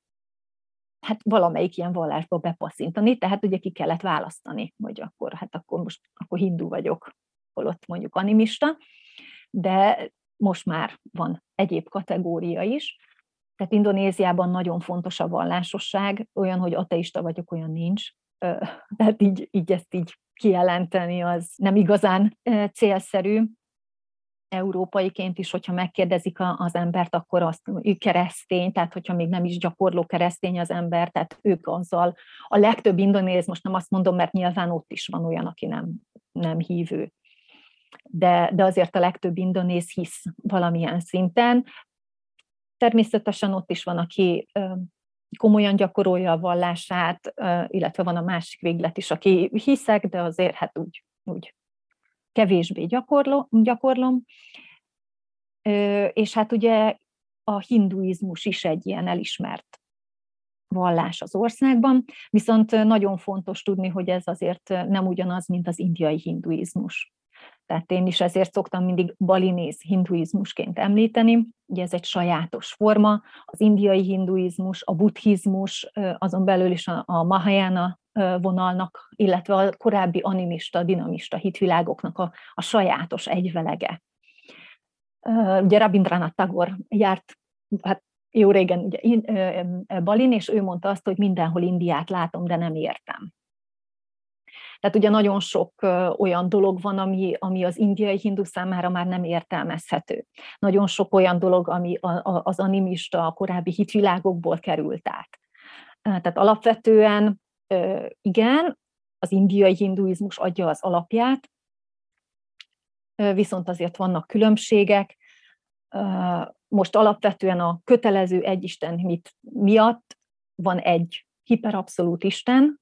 hát valamelyik ilyen vallásba bepasszintani, tehát ugye ki kellett választani, hogy akkor, hát akkor most akkor hindu vagyok, holott mondjuk animista, de most már van egyéb kategória is. Tehát Indonéziában nagyon fontos a vallásosság, olyan, hogy ateista vagyok, olyan nincs. Tehát így, így ezt így kijelenteni az nem igazán célszerű. Európaiként is, hogyha megkérdezik az embert, akkor azt, ő keresztény, tehát hogyha még nem is gyakorló keresztény az ember, tehát ők azzal, a legtöbb indonéz, most nem azt mondom, mert nyilván ott is van olyan, aki nem, nem hívő. De, de azért a legtöbb indonéz hisz valamilyen szinten. Természetesen ott is van, aki komolyan gyakorolja a vallását, illetve van a másik véglet is, aki hiszek, de azért hát úgy, úgy kevésbé gyakorlom, gyakorlom. És hát ugye a hinduizmus is egy ilyen elismert vallás az országban, viszont nagyon fontos tudni, hogy ez azért nem ugyanaz, mint az indiai hinduizmus. Tehát én is ezért szoktam mindig balinéz hinduizmusként említeni, ugye ez egy sajátos forma, az indiai hinduizmus, a buddhizmus, azon belül is a Mahayana vonalnak, illetve a korábbi animista, dinamista hitvilágoknak a, a sajátos egyvelege. Ugye Rabindranath Tagor járt, hát jó régen ugye, Balin, és ő mondta azt, hogy mindenhol Indiát látom, de nem értem. Tehát ugye nagyon sok olyan dolog van, ami, ami az indiai hindu számára már nem értelmezhető. Nagyon sok olyan dolog, ami a, a, az animista, a korábbi hitvilágokból került át. Tehát alapvetően igen, az indiai hinduizmus adja az alapját, viszont azért vannak különbségek. Most alapvetően a kötelező egyisten hit miatt van egy hiperabszolút isten.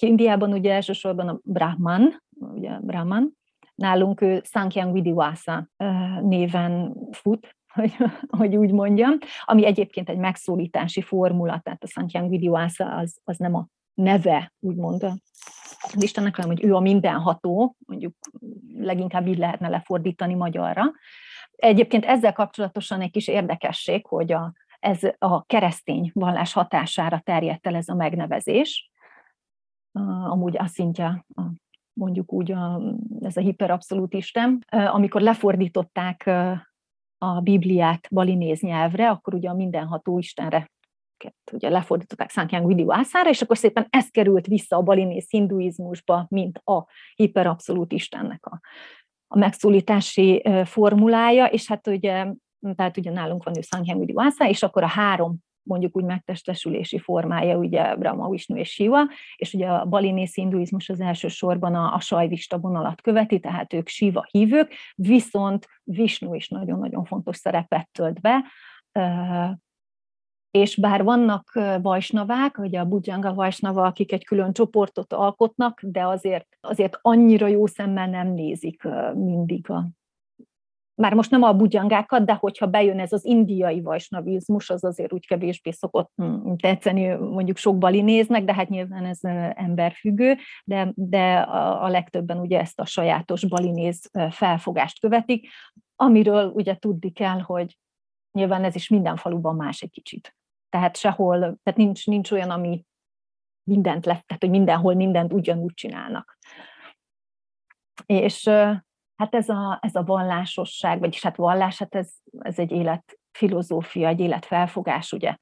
Indiában ugye elsősorban a Brahman, ugye Brahman, nálunk ő Sanghyang Widhi Wasa néven fut, hogy, hogy úgy mondjam, ami egyébként egy megszólítási formula, tehát a Sanghyang Widhi Wasa az, az nem a neve, úgymond az Istennek, hanem hogy ő a mindenható, mondjuk leginkább így lehetne lefordítani magyarra. Egyébként ezzel kapcsolatosan egy kis érdekesség, hogy a, ez a keresztény vallás hatására terjedt el ez a megnevezés, amúgy aszintja, mondjuk úgy a, ez a hiperabszolút Isten. Amikor lefordították a Bibliát balinéz nyelvre, akkor ugye a mindenható Istenre ugye lefordították Sanghyang Widhi Wasára, és akkor szépen ez került vissza a balinéz hinduizmusba, mint a hiperabszolút Istennek a, a megszólítási formulája, és hát ugye, tehát ugye nálunk van ő Sanghyang Widhi Wasa, és akkor a három mondjuk úgy megtestesülési formája, ugye Brahma, Vishnu és Shiva, és ugye a balinész hinduizmus az elsősorban a, a sajvista vonalat követi, tehát ők Shiva hívők, viszont Vishnu is nagyon-nagyon fontos szerepet tölt be, és bár vannak vajsnavák, ugye a budzsanga vajsnava, akik egy külön csoportot alkotnak, de azért, azért annyira jó szemmel nem nézik mindig a... Már most nem a budzsangákat, de hogyha bejön ez az indiai vajsnavizmus, az azért úgy kevésbé szokott tetszeni, mondjuk sok balinéznek, de hát nyilván ez emberfüggő, de, de a legtöbben ugye ezt a sajátos balinéz felfogást követik, amiről ugye tudni kell, hogy nyilván ez is minden faluban más egy kicsit. Tehát sehol, tehát nincs, nincs olyan, ami mindent lett, tehát hogy mindenhol mindent ugyanúgy csinálnak. És... Hát ez a, ez a vallásosság, vagyis hát vallás, hát ez, ez egy életfilozófia, egy életfelfogás, ugye.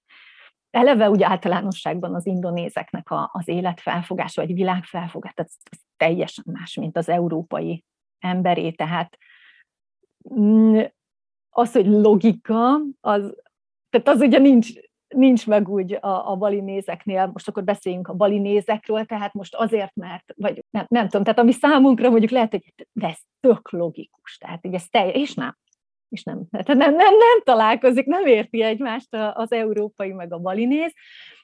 Eleve ugye általánosságban az indonézeknek a, az életfelfogása, vagy világfelfogás, tehát ez, ez teljesen más, mint az európai emberé. Tehát az, hogy logika, az, tehát az ugye nincs, nincs meg úgy a, a balinézeknél, most akkor beszéljünk a balinézekről, tehát most azért, mert, vagy nem, nem tudom, tehát ami számunkra mondjuk lehet, hogy de ez tök logikus, tehát így ez teljes, és nem, és nem, nem, nem, nem találkozik, nem érti egymást az európai meg a balinéz,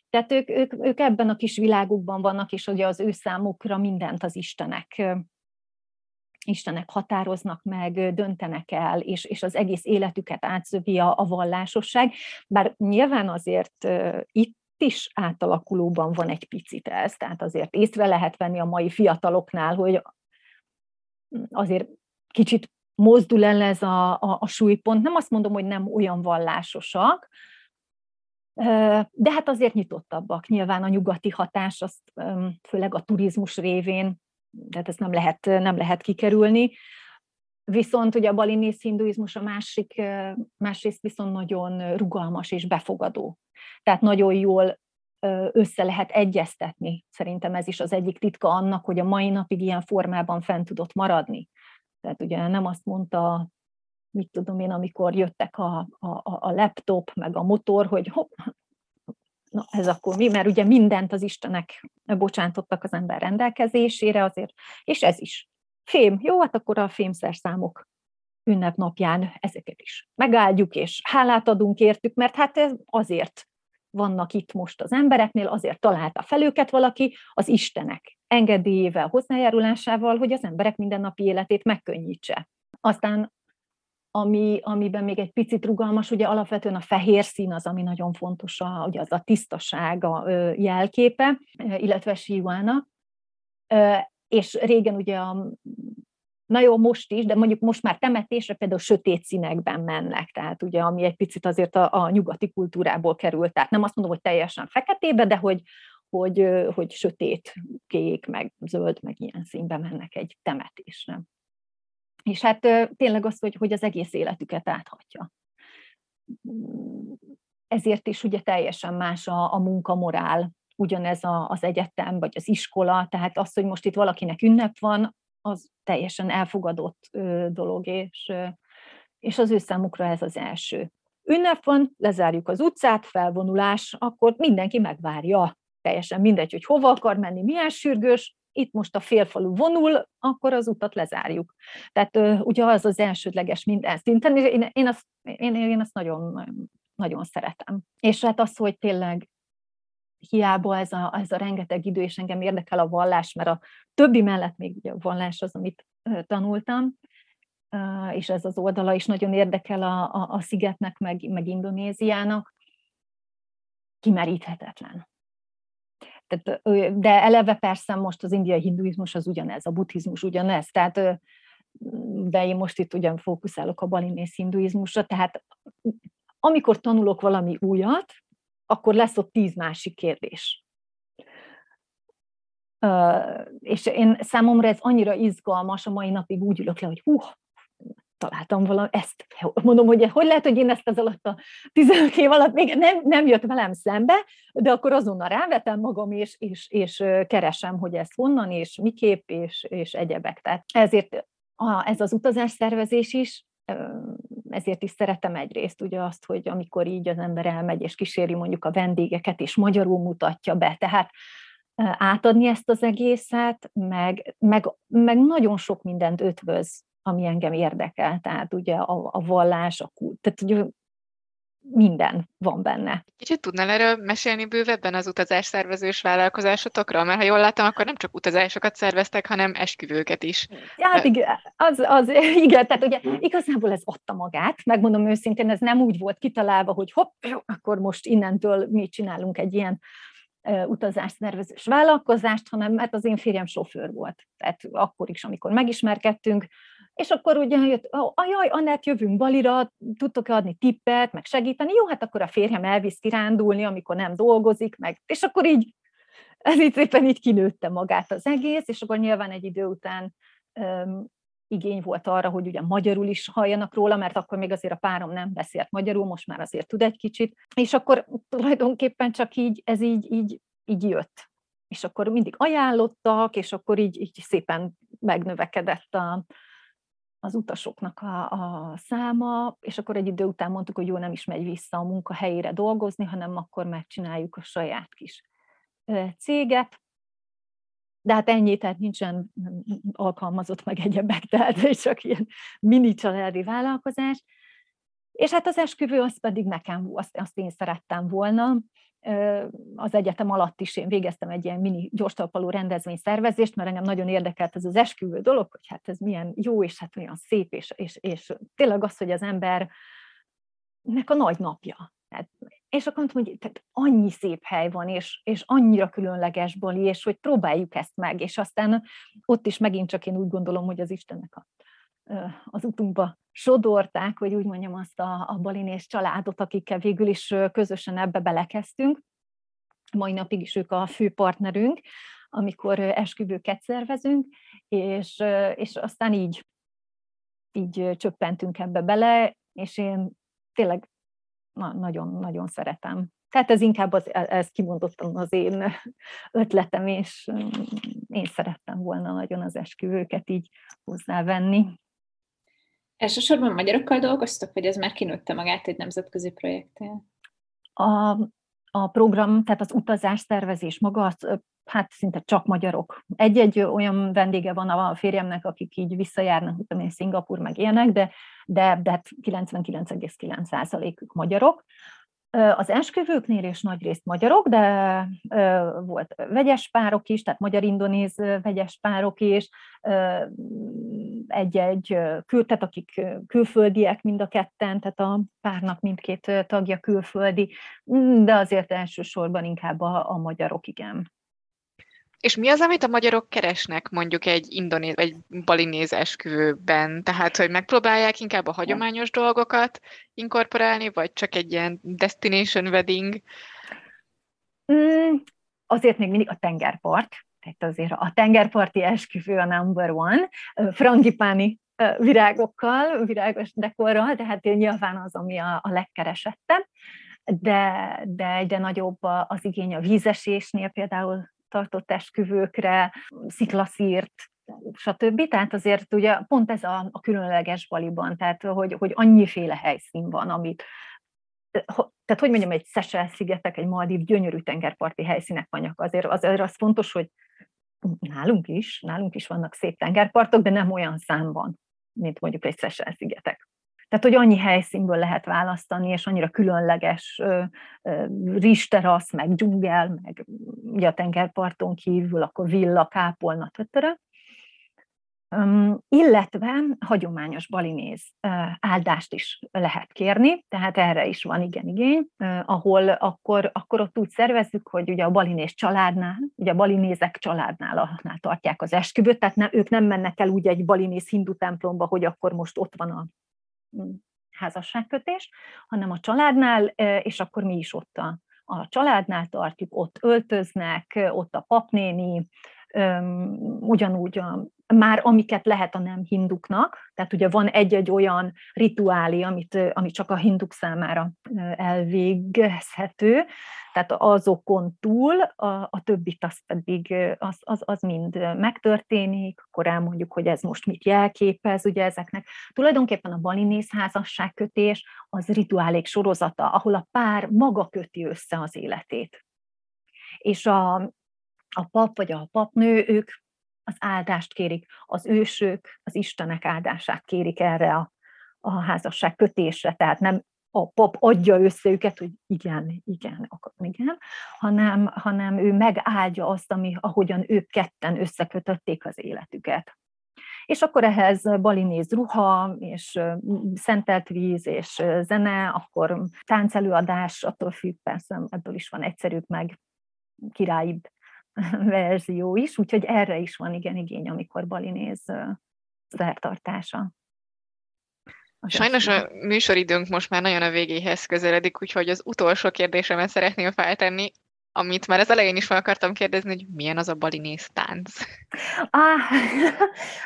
tehát ők, ők, ők ebben a kis világukban vannak, és ugye az ő számukra mindent az Istenek, Istenek határoznak meg, döntenek el, és, és az egész életüket átszövi a, a vallásosság, bár nyilván azért uh, itt is átalakulóban van egy picit ez, tehát azért észre lehet venni a mai fiataloknál, hogy azért kicsit mozdul el ez a, a, a súlypont, nem azt mondom, hogy nem olyan vallásosak, de hát azért nyitottabbak. Nyilván a nyugati hatás, azt, főleg a turizmus révén, tehát ezt nem lehet, nem lehet kikerülni. Viszont ugye a balinész hinduizmus a másik, másrészt viszont nagyon rugalmas és befogadó. Tehát nagyon jól össze lehet egyeztetni. Szerintem ez is az egyik titka annak, hogy a mai napig ilyen formában fent tudott maradni. Tehát ugye nem azt mondta, mit tudom én, amikor jöttek a, a, a laptop, meg a motor, hogy hopp, na ez akkor mi, mert ugye mindent az Istenek bocsátottak az ember rendelkezésére azért, és ez is. Fém, jó, hát akkor a fémszerszámok ünnepnapján ezeket is megáldjuk, és hálát adunk értük, mert hát ez azért vannak itt most az embereknél, azért találta fel őket valaki, az Istenek engedélyével, hozzájárulásával, hogy az emberek mindennapi életét megkönnyítse. Aztán, ami, amiben még egy picit rugalmas, ugye alapvetően a fehér szín az, ami nagyon fontos, a, ugye az a tisztaság a jelképe, illetve Shivának. És régen ugye, a, na jó, most is, de mondjuk most már temetésre például sötét színekben mennek, tehát ugye, ami egy picit azért a, a nyugati kultúrából került, tehát nem azt mondom, hogy teljesen feketébe, de hogy, hogy, hogy sötét, kék, meg zöld, meg ilyen színbe mennek egy temetésre. És hát tényleg az, hogy, hogy az egész életüket áthatja. Ezért is ugye teljesen más a, a munkamorál, ugyanez a, az egyetem, vagy az iskola, tehát az, hogy most itt valakinek ünnep van, az teljesen elfogadott ö, dolog, és, ö, és az ő számukra ez az első. Ünnep van, lezárjuk az utcát, felvonulás, akkor mindenki megvárja. Teljesen mindegy, hogy hova akar menni, milyen sürgős, itt most a félfalu vonul, akkor az utat lezárjuk. Tehát ö, ugye az az elsődleges minden szinten, és én, én azt, én, én azt nagyon, nagyon szeretem. És hát az, hogy tényleg hiába ez a, ez a rengeteg idő, és engem érdekel a vallás, mert a többi mellett még ugye a vallás az, amit tanultam, és ez az oldala is nagyon érdekel a, a, a szigetnek, meg, meg Indonéziának, kimeríthetetlen. Tehát, de eleve persze most az indiai hinduizmus az ugyanez, a buddhizmus ugyanez, tehát de én most itt ugyan fókuszálok a balinész hinduizmusra, tehát amikor tanulok valami újat, akkor lesz ott tíz másik kérdés. és én számomra ez annyira izgalmas, a mai napig úgy ülök le, hogy hú, találtam valami, ezt mondom, hogy hogy lehet, hogy én ezt az alatt a tizenöt év alatt még nem, nem jött velem szembe, de akkor azonnal rávetem magam, és, és, és keresem, hogy ezt honnan, és miképp, és, és egyebek. Tehát ezért a, ez az utazás szervezés is, ezért is szeretem egyrészt ugye azt, hogy amikor így az ember elmegy, és kíséri mondjuk a vendégeket, és magyarul mutatja be, tehát átadni ezt az egészet, meg, meg, meg nagyon sok mindent ötvöz, ami engem érdekel, tehát ugye a, a vallás, a kult, tehát ugye minden van benne. Kicsit tudnál erről mesélni bővebben az utazásszervezős vállalkozásotokra? Mert ha jól látom, akkor nem csak utazásokat szerveztek, hanem esküvőket is. Hát igen, az, az, igen, tehát ugye igazából ez adta magát, megmondom őszintén, ez nem úgy volt kitalálva, hogy hopp, akkor most innentől mi csinálunk egy ilyen utazásszervezős vállalkozást, hanem mert az én férjem sofőr volt. Tehát akkor is, amikor megismerkedtünk, és akkor ugye jött, ajaj, Anett, jövünk Balira, tudtok-e adni tippet, meg segíteni? Jó, hát akkor a férjem elvisz kirándulni, amikor nem dolgozik, meg, és akkor így, ez így szépen így kinőtte magát az egész, és akkor nyilván egy idő után um, igény volt arra, hogy ugye magyarul is halljanak róla, mert akkor még azért a párom nem beszélt magyarul, most már azért tud egy kicsit, és akkor tulajdonképpen csak így, ez így, így, így jött. És akkor mindig ajánlottak, és akkor így, így szépen megnövekedett a az utasoknak a, a száma, és akkor egy idő után mondtuk, hogy jó, nem is megy vissza a munkahelyére dolgozni, hanem akkor megcsináljuk a saját kis céget. De hát ennyi, tehát nincsen alkalmazott meg egyebek, tehát csak ilyen mini családi vállalkozás. És hát az esküvő, az pedig nekem, azt, azt én szerettem volna. Az egyetem alatt is én végeztem egy ilyen mini gyorstalpaló rendezvényszervezést, mert engem nagyon érdekelt ez az esküvő dolog, hogy hát ez milyen jó, és hát olyan szép, és, és, és tényleg az, hogy az embernek a nagy napja. Tehát, és akkor mondtam, hogy tehát annyi szép hely van, és, és annyira különleges bali, és hogy próbáljuk ezt meg, és aztán ott is megint csak én úgy gondolom, hogy az Istennek a, az utunkba sodorták, vagy úgy mondjam azt a, a balinés családot, akikkel végül is közösen ebbe belekezdtünk. Mai napig is ők a fő partnerünk, amikor esküvőket szervezünk, és, és aztán így, így csöppentünk ebbe bele, és én tényleg nagyon-nagyon szeretem. Tehát ez inkább az, ez kimondottan az én ötletem, és én szerettem volna nagyon az esküvőket így hozzávenni. Elsősorban magyarokkal dolgoztok, vagy ez már kinőtte magát egy nemzetközi projekttel? A, a program, tehát az utazás szervezés maga, az, hát szinte csak magyarok. Egy-egy olyan vendége van a férjemnek, akik így visszajárnak, tudom én, Szingapúr, meg ilyenek, de, de, de kilencvenkilenc egész kilenc százalékuk magyarok. Az esküvőknél is nagy részt magyarok, de volt vegyes párok is, tehát magyar-indonéz vegyes párok is, egy-egy kül, tehát akik külföldiek mind a ketten, tehát a párnak mindkét tagja külföldi, de azért elsősorban inkább a, a magyarok, igen. És mi az, amit a magyarok keresnek mondjuk egy indonéz vagy balinéz esküvőben? Tehát, hogy megpróbálják inkább a hagyományos dolgokat inkorporálni, vagy csak egy ilyen destination wedding? Mm, azért még mindig a tengerpart. Tehát azért a tengerparti esküvő a number one, frangipáni virágokkal, virágos dekorral, tehát nyilván az, ami a, a legkeresettebb, de, de egyre nagyobb az igény a vízesésnél például, tartott esküvőkre, sziklaszírt, stb. Tehát azért ugye pont ez a, a különleges baliban, tehát hogy, hogy annyiféle helyszín van, amit, tehát hogy mondjam, egy Szesel-szigetek, egy Maldív gyönyörű tengerparti helyszínek vannak. Azért, azért az fontos, hogy nálunk is, nálunk is vannak szép tengerpartok, de nem olyan számban, mint mondjuk egy Szesel-szigetek. Tehát, hogy annyi helyszínből lehet választani, és annyira különleges rizsterasz, meg dzsungel, meg ugye a tengerparton kívül, akkor villa, kápolna, tötörő. Illetve hagyományos balinéz áldást is lehet kérni, tehát erre is van igen igény, ahol akkor, akkor ott úgy szervezzük, hogy ugye a balinéz családnál, ugye a balinézek családnál tartják az esküvőt, tehát nem, ők nem mennek el úgy egy balinéz hindu templomba, hogy akkor most ott van a házasságkötés, hanem a családnál, és akkor mi is ott a, a családnál tartjuk, ott öltöznek, ott a papnéni, öm, ugyanúgy a, már amiket lehet a nem hinduknak, tehát ugye van egy-egy olyan rituálé, amit, ami csak a hinduk számára elvégezhető, tehát azokon túl a, a többit az pedig az, az, az mind megtörténik, akkor elmondjuk, hogy ez most mit jelképez ugye ezeknek. Tulajdonképpen a balinész házasságkötés az rituálék sorozata, ahol a pár maga köti össze az életét. És a, a pap vagy a papnő, ők az áldást kérik, az ősök, az istenek áldását kérik erre a, a házasság kötésre, tehát nem a pap adja össze őket, hogy igen, igen, igen, hanem, hanem ő megáldja azt, ami, ahogyan ők ketten összekötötték az életüket. És akkor ehhez balinéz ruha, és szentelt víz, és zene, akkor táncelőadás, attól függ, persze, ebből is van egyszerűbb, meg királyibb verzió is, úgyhogy erre is van igen igény, amikor balinéz szertartása. Sajnos a műsoridőnk most már nagyon a végéhez közeledik, úgyhogy az utolsó kérdésemet szeretném feltenni, amit már az elején is fel akartam kérdezni, hogy milyen az a balinész tánc? Ah,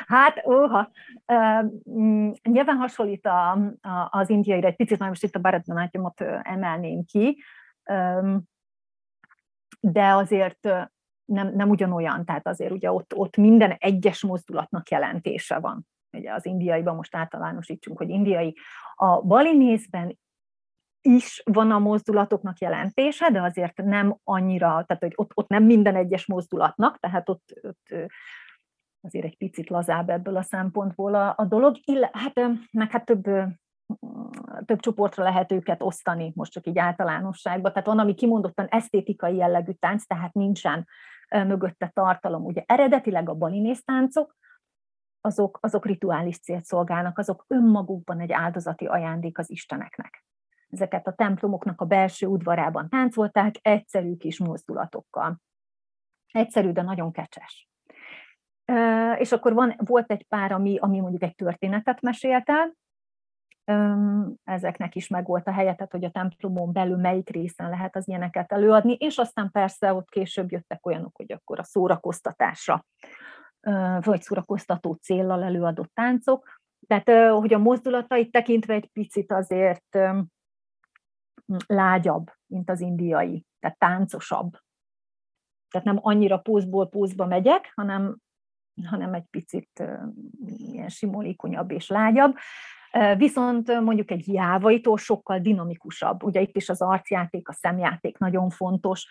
hát, óha! Nyilván hasonlít a, a, az indiaira, egy picit már most itt a Bharatanatyamot emelném ki, de azért nem, nem ugyanolyan, tehát azért ugye ott, ott minden egyes mozdulatnak jelentése van. Ugye az indiaiban most általánosítsunk, hogy indiai. A balinészben is van a mozdulatoknak jelentése, de azért nem annyira, tehát hogy ott, ott nem minden egyes mozdulatnak, tehát ott, ott azért egy picit lazább ebből a szempontból a, a dolog, Ill, hát, meg hát több... több csoportra lehet őket osztani, most csak így általánosságban. Tehát van, ami kimondottan esztétikai jellegű tánc, tehát nincsen mögötte tartalom. Ugye eredetileg a balinész táncok, azok, azok rituális célt szolgálnak, azok önmagukban egy áldozati ajándék az isteneknek. Ezeket a templomoknak a belső udvarában táncolták, egyszerű kis mozdulatokkal. Egyszerű, de nagyon kecses. És akkor van, volt egy pár, ami, ami mondjuk egy történetet mesélt el, ezeknek is megvolt a helye, tehát hogy a templomon belül melyik részen lehet az ilyeneket előadni, és aztán persze ott később jöttek olyanok, hogy akkor a szórakoztatásra, vagy szórakoztató céllal előadott táncok. Tehát, hogy a mozdulatait tekintve egy picit azért lágyabb, mint az indiai, tehát táncosabb. Tehát nem annyira pózból pózba megyek, hanem, hanem egy picit ilyen simolékonyabb és lágyabb. Viszont mondjuk egy jávaitól sokkal dinamikusabb. Ugye itt is az arcjáték, a szemjáték nagyon fontos.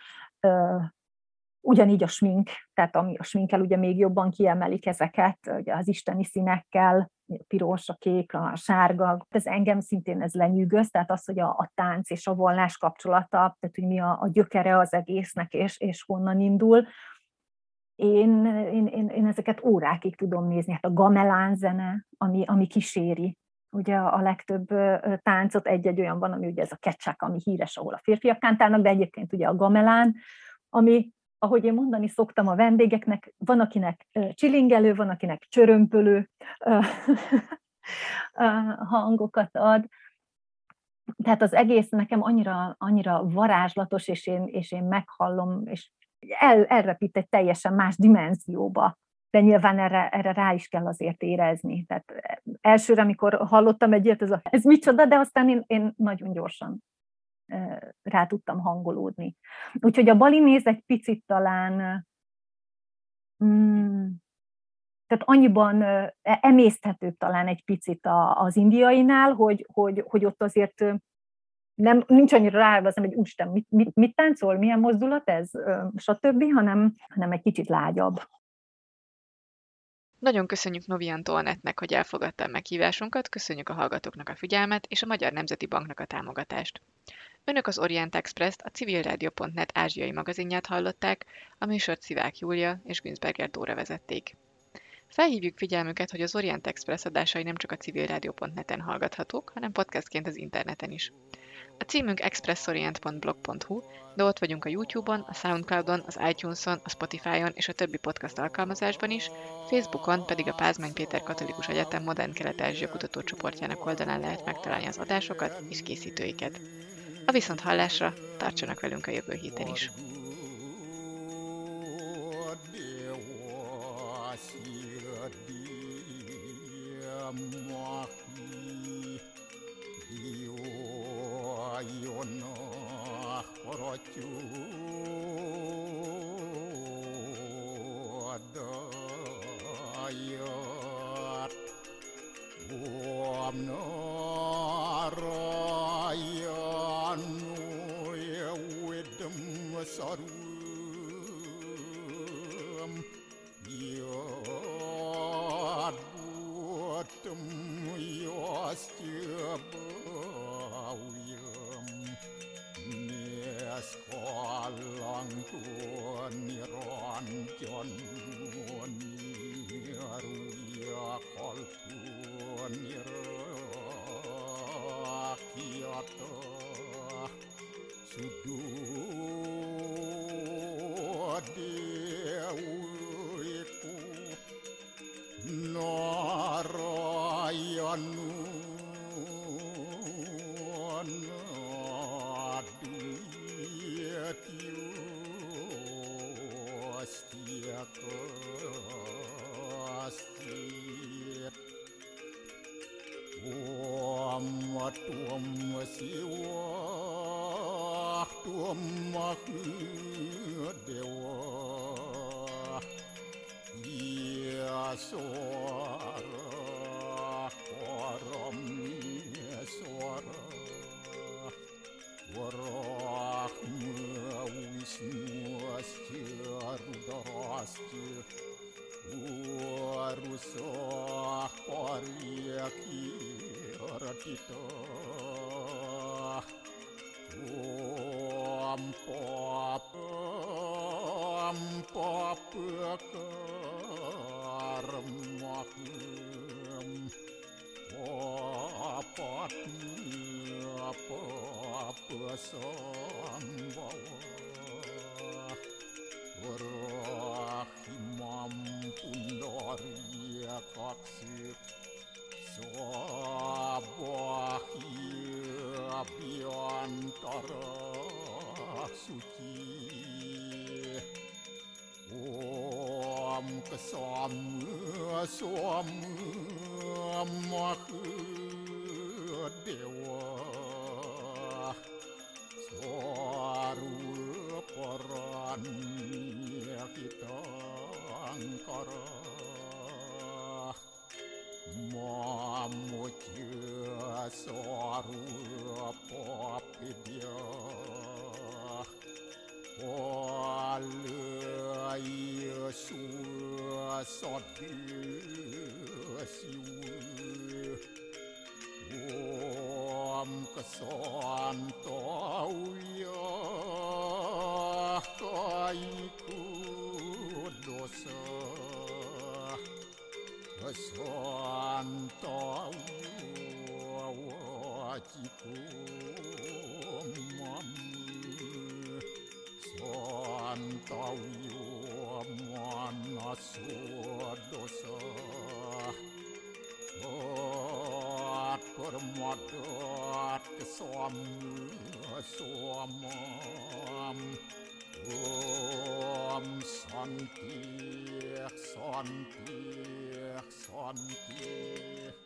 Ugyanígy a smink, tehát a sminkkel ugye még jobban kiemelik ezeket, ugye az isteni színekkel, a piros, a kék, a sárga. Ez engem szintén ez lenyűgöz, tehát az, hogy a, a tánc és a vallás kapcsolata, tehát hogy mi a, a gyökere az egésznek, és, és honnan indul. Én, én, én, én ezeket órákig tudom nézni. Hát a gamelán zene, ami, ami kíséri. Ugye a legtöbb táncot egy-egy olyan van, ami ugye ez a kecsák, ami híres, ahol a férfiak kántálnak, de egyébként ugye a gamelán, ami, ahogy én mondani szoktam a vendégeknek, van akinek csilingelő, van akinek csörömpölő hangokat ad. Tehát az egész nekem annyira, annyira varázslatos, és én, és én meghallom, és el, elrepít egy teljesen más dimenzióba. De nyilván erre, erre rá is kell azért érezni. Tehát elsőre, amikor hallottam egy ilyet, ez, a, ez micsoda, de aztán én, én nagyon gyorsan rá tudtam hangolódni. Úgyhogy a balinéz egy picit talán mm, tehát annyiban emészthetőbb talán egy picit az indiainál, hogy, hogy, hogy ott azért nem, nincs annyira ráadva, az nem egy úristen, mit, mit, mit táncol, milyen mozdulat ez, stb., hanem, hanem egy kicsit lágyabb. Nagyon köszönjük Novianto Anettnek, hogy elfogadta a meghívásunkat, köszönjük a hallgatóknak a figyelmet és a Magyar Nemzeti Banknak a támogatást. Önök az Orient Express-t, a civilradio pont net ázsiai magazinját hallották, a műsort Szivák Júlia és Günzberger Dóra vezették. Felhívjuk figyelmüket, hogy az Orient Express adásai nem csak a civilradio pont neten hallgathatók, hanem podcastként az interneten is. A címünk expressorient pont blog pont hu, de ott vagyunk a YouTube-on, a SoundCloud-on, az iTunes-on, a Spotify-on és a többi podcast alkalmazásban is, Facebookon pedig a Pázmány Péter Katolikus Egyetem Modern Kelet-Ázsia kutatócsoportjának oldalán lehet megtalálni az adásokat és készítőiket. A viszonthallásra tartsanak velünk a jövő héten is! Santi, Santi, Santi.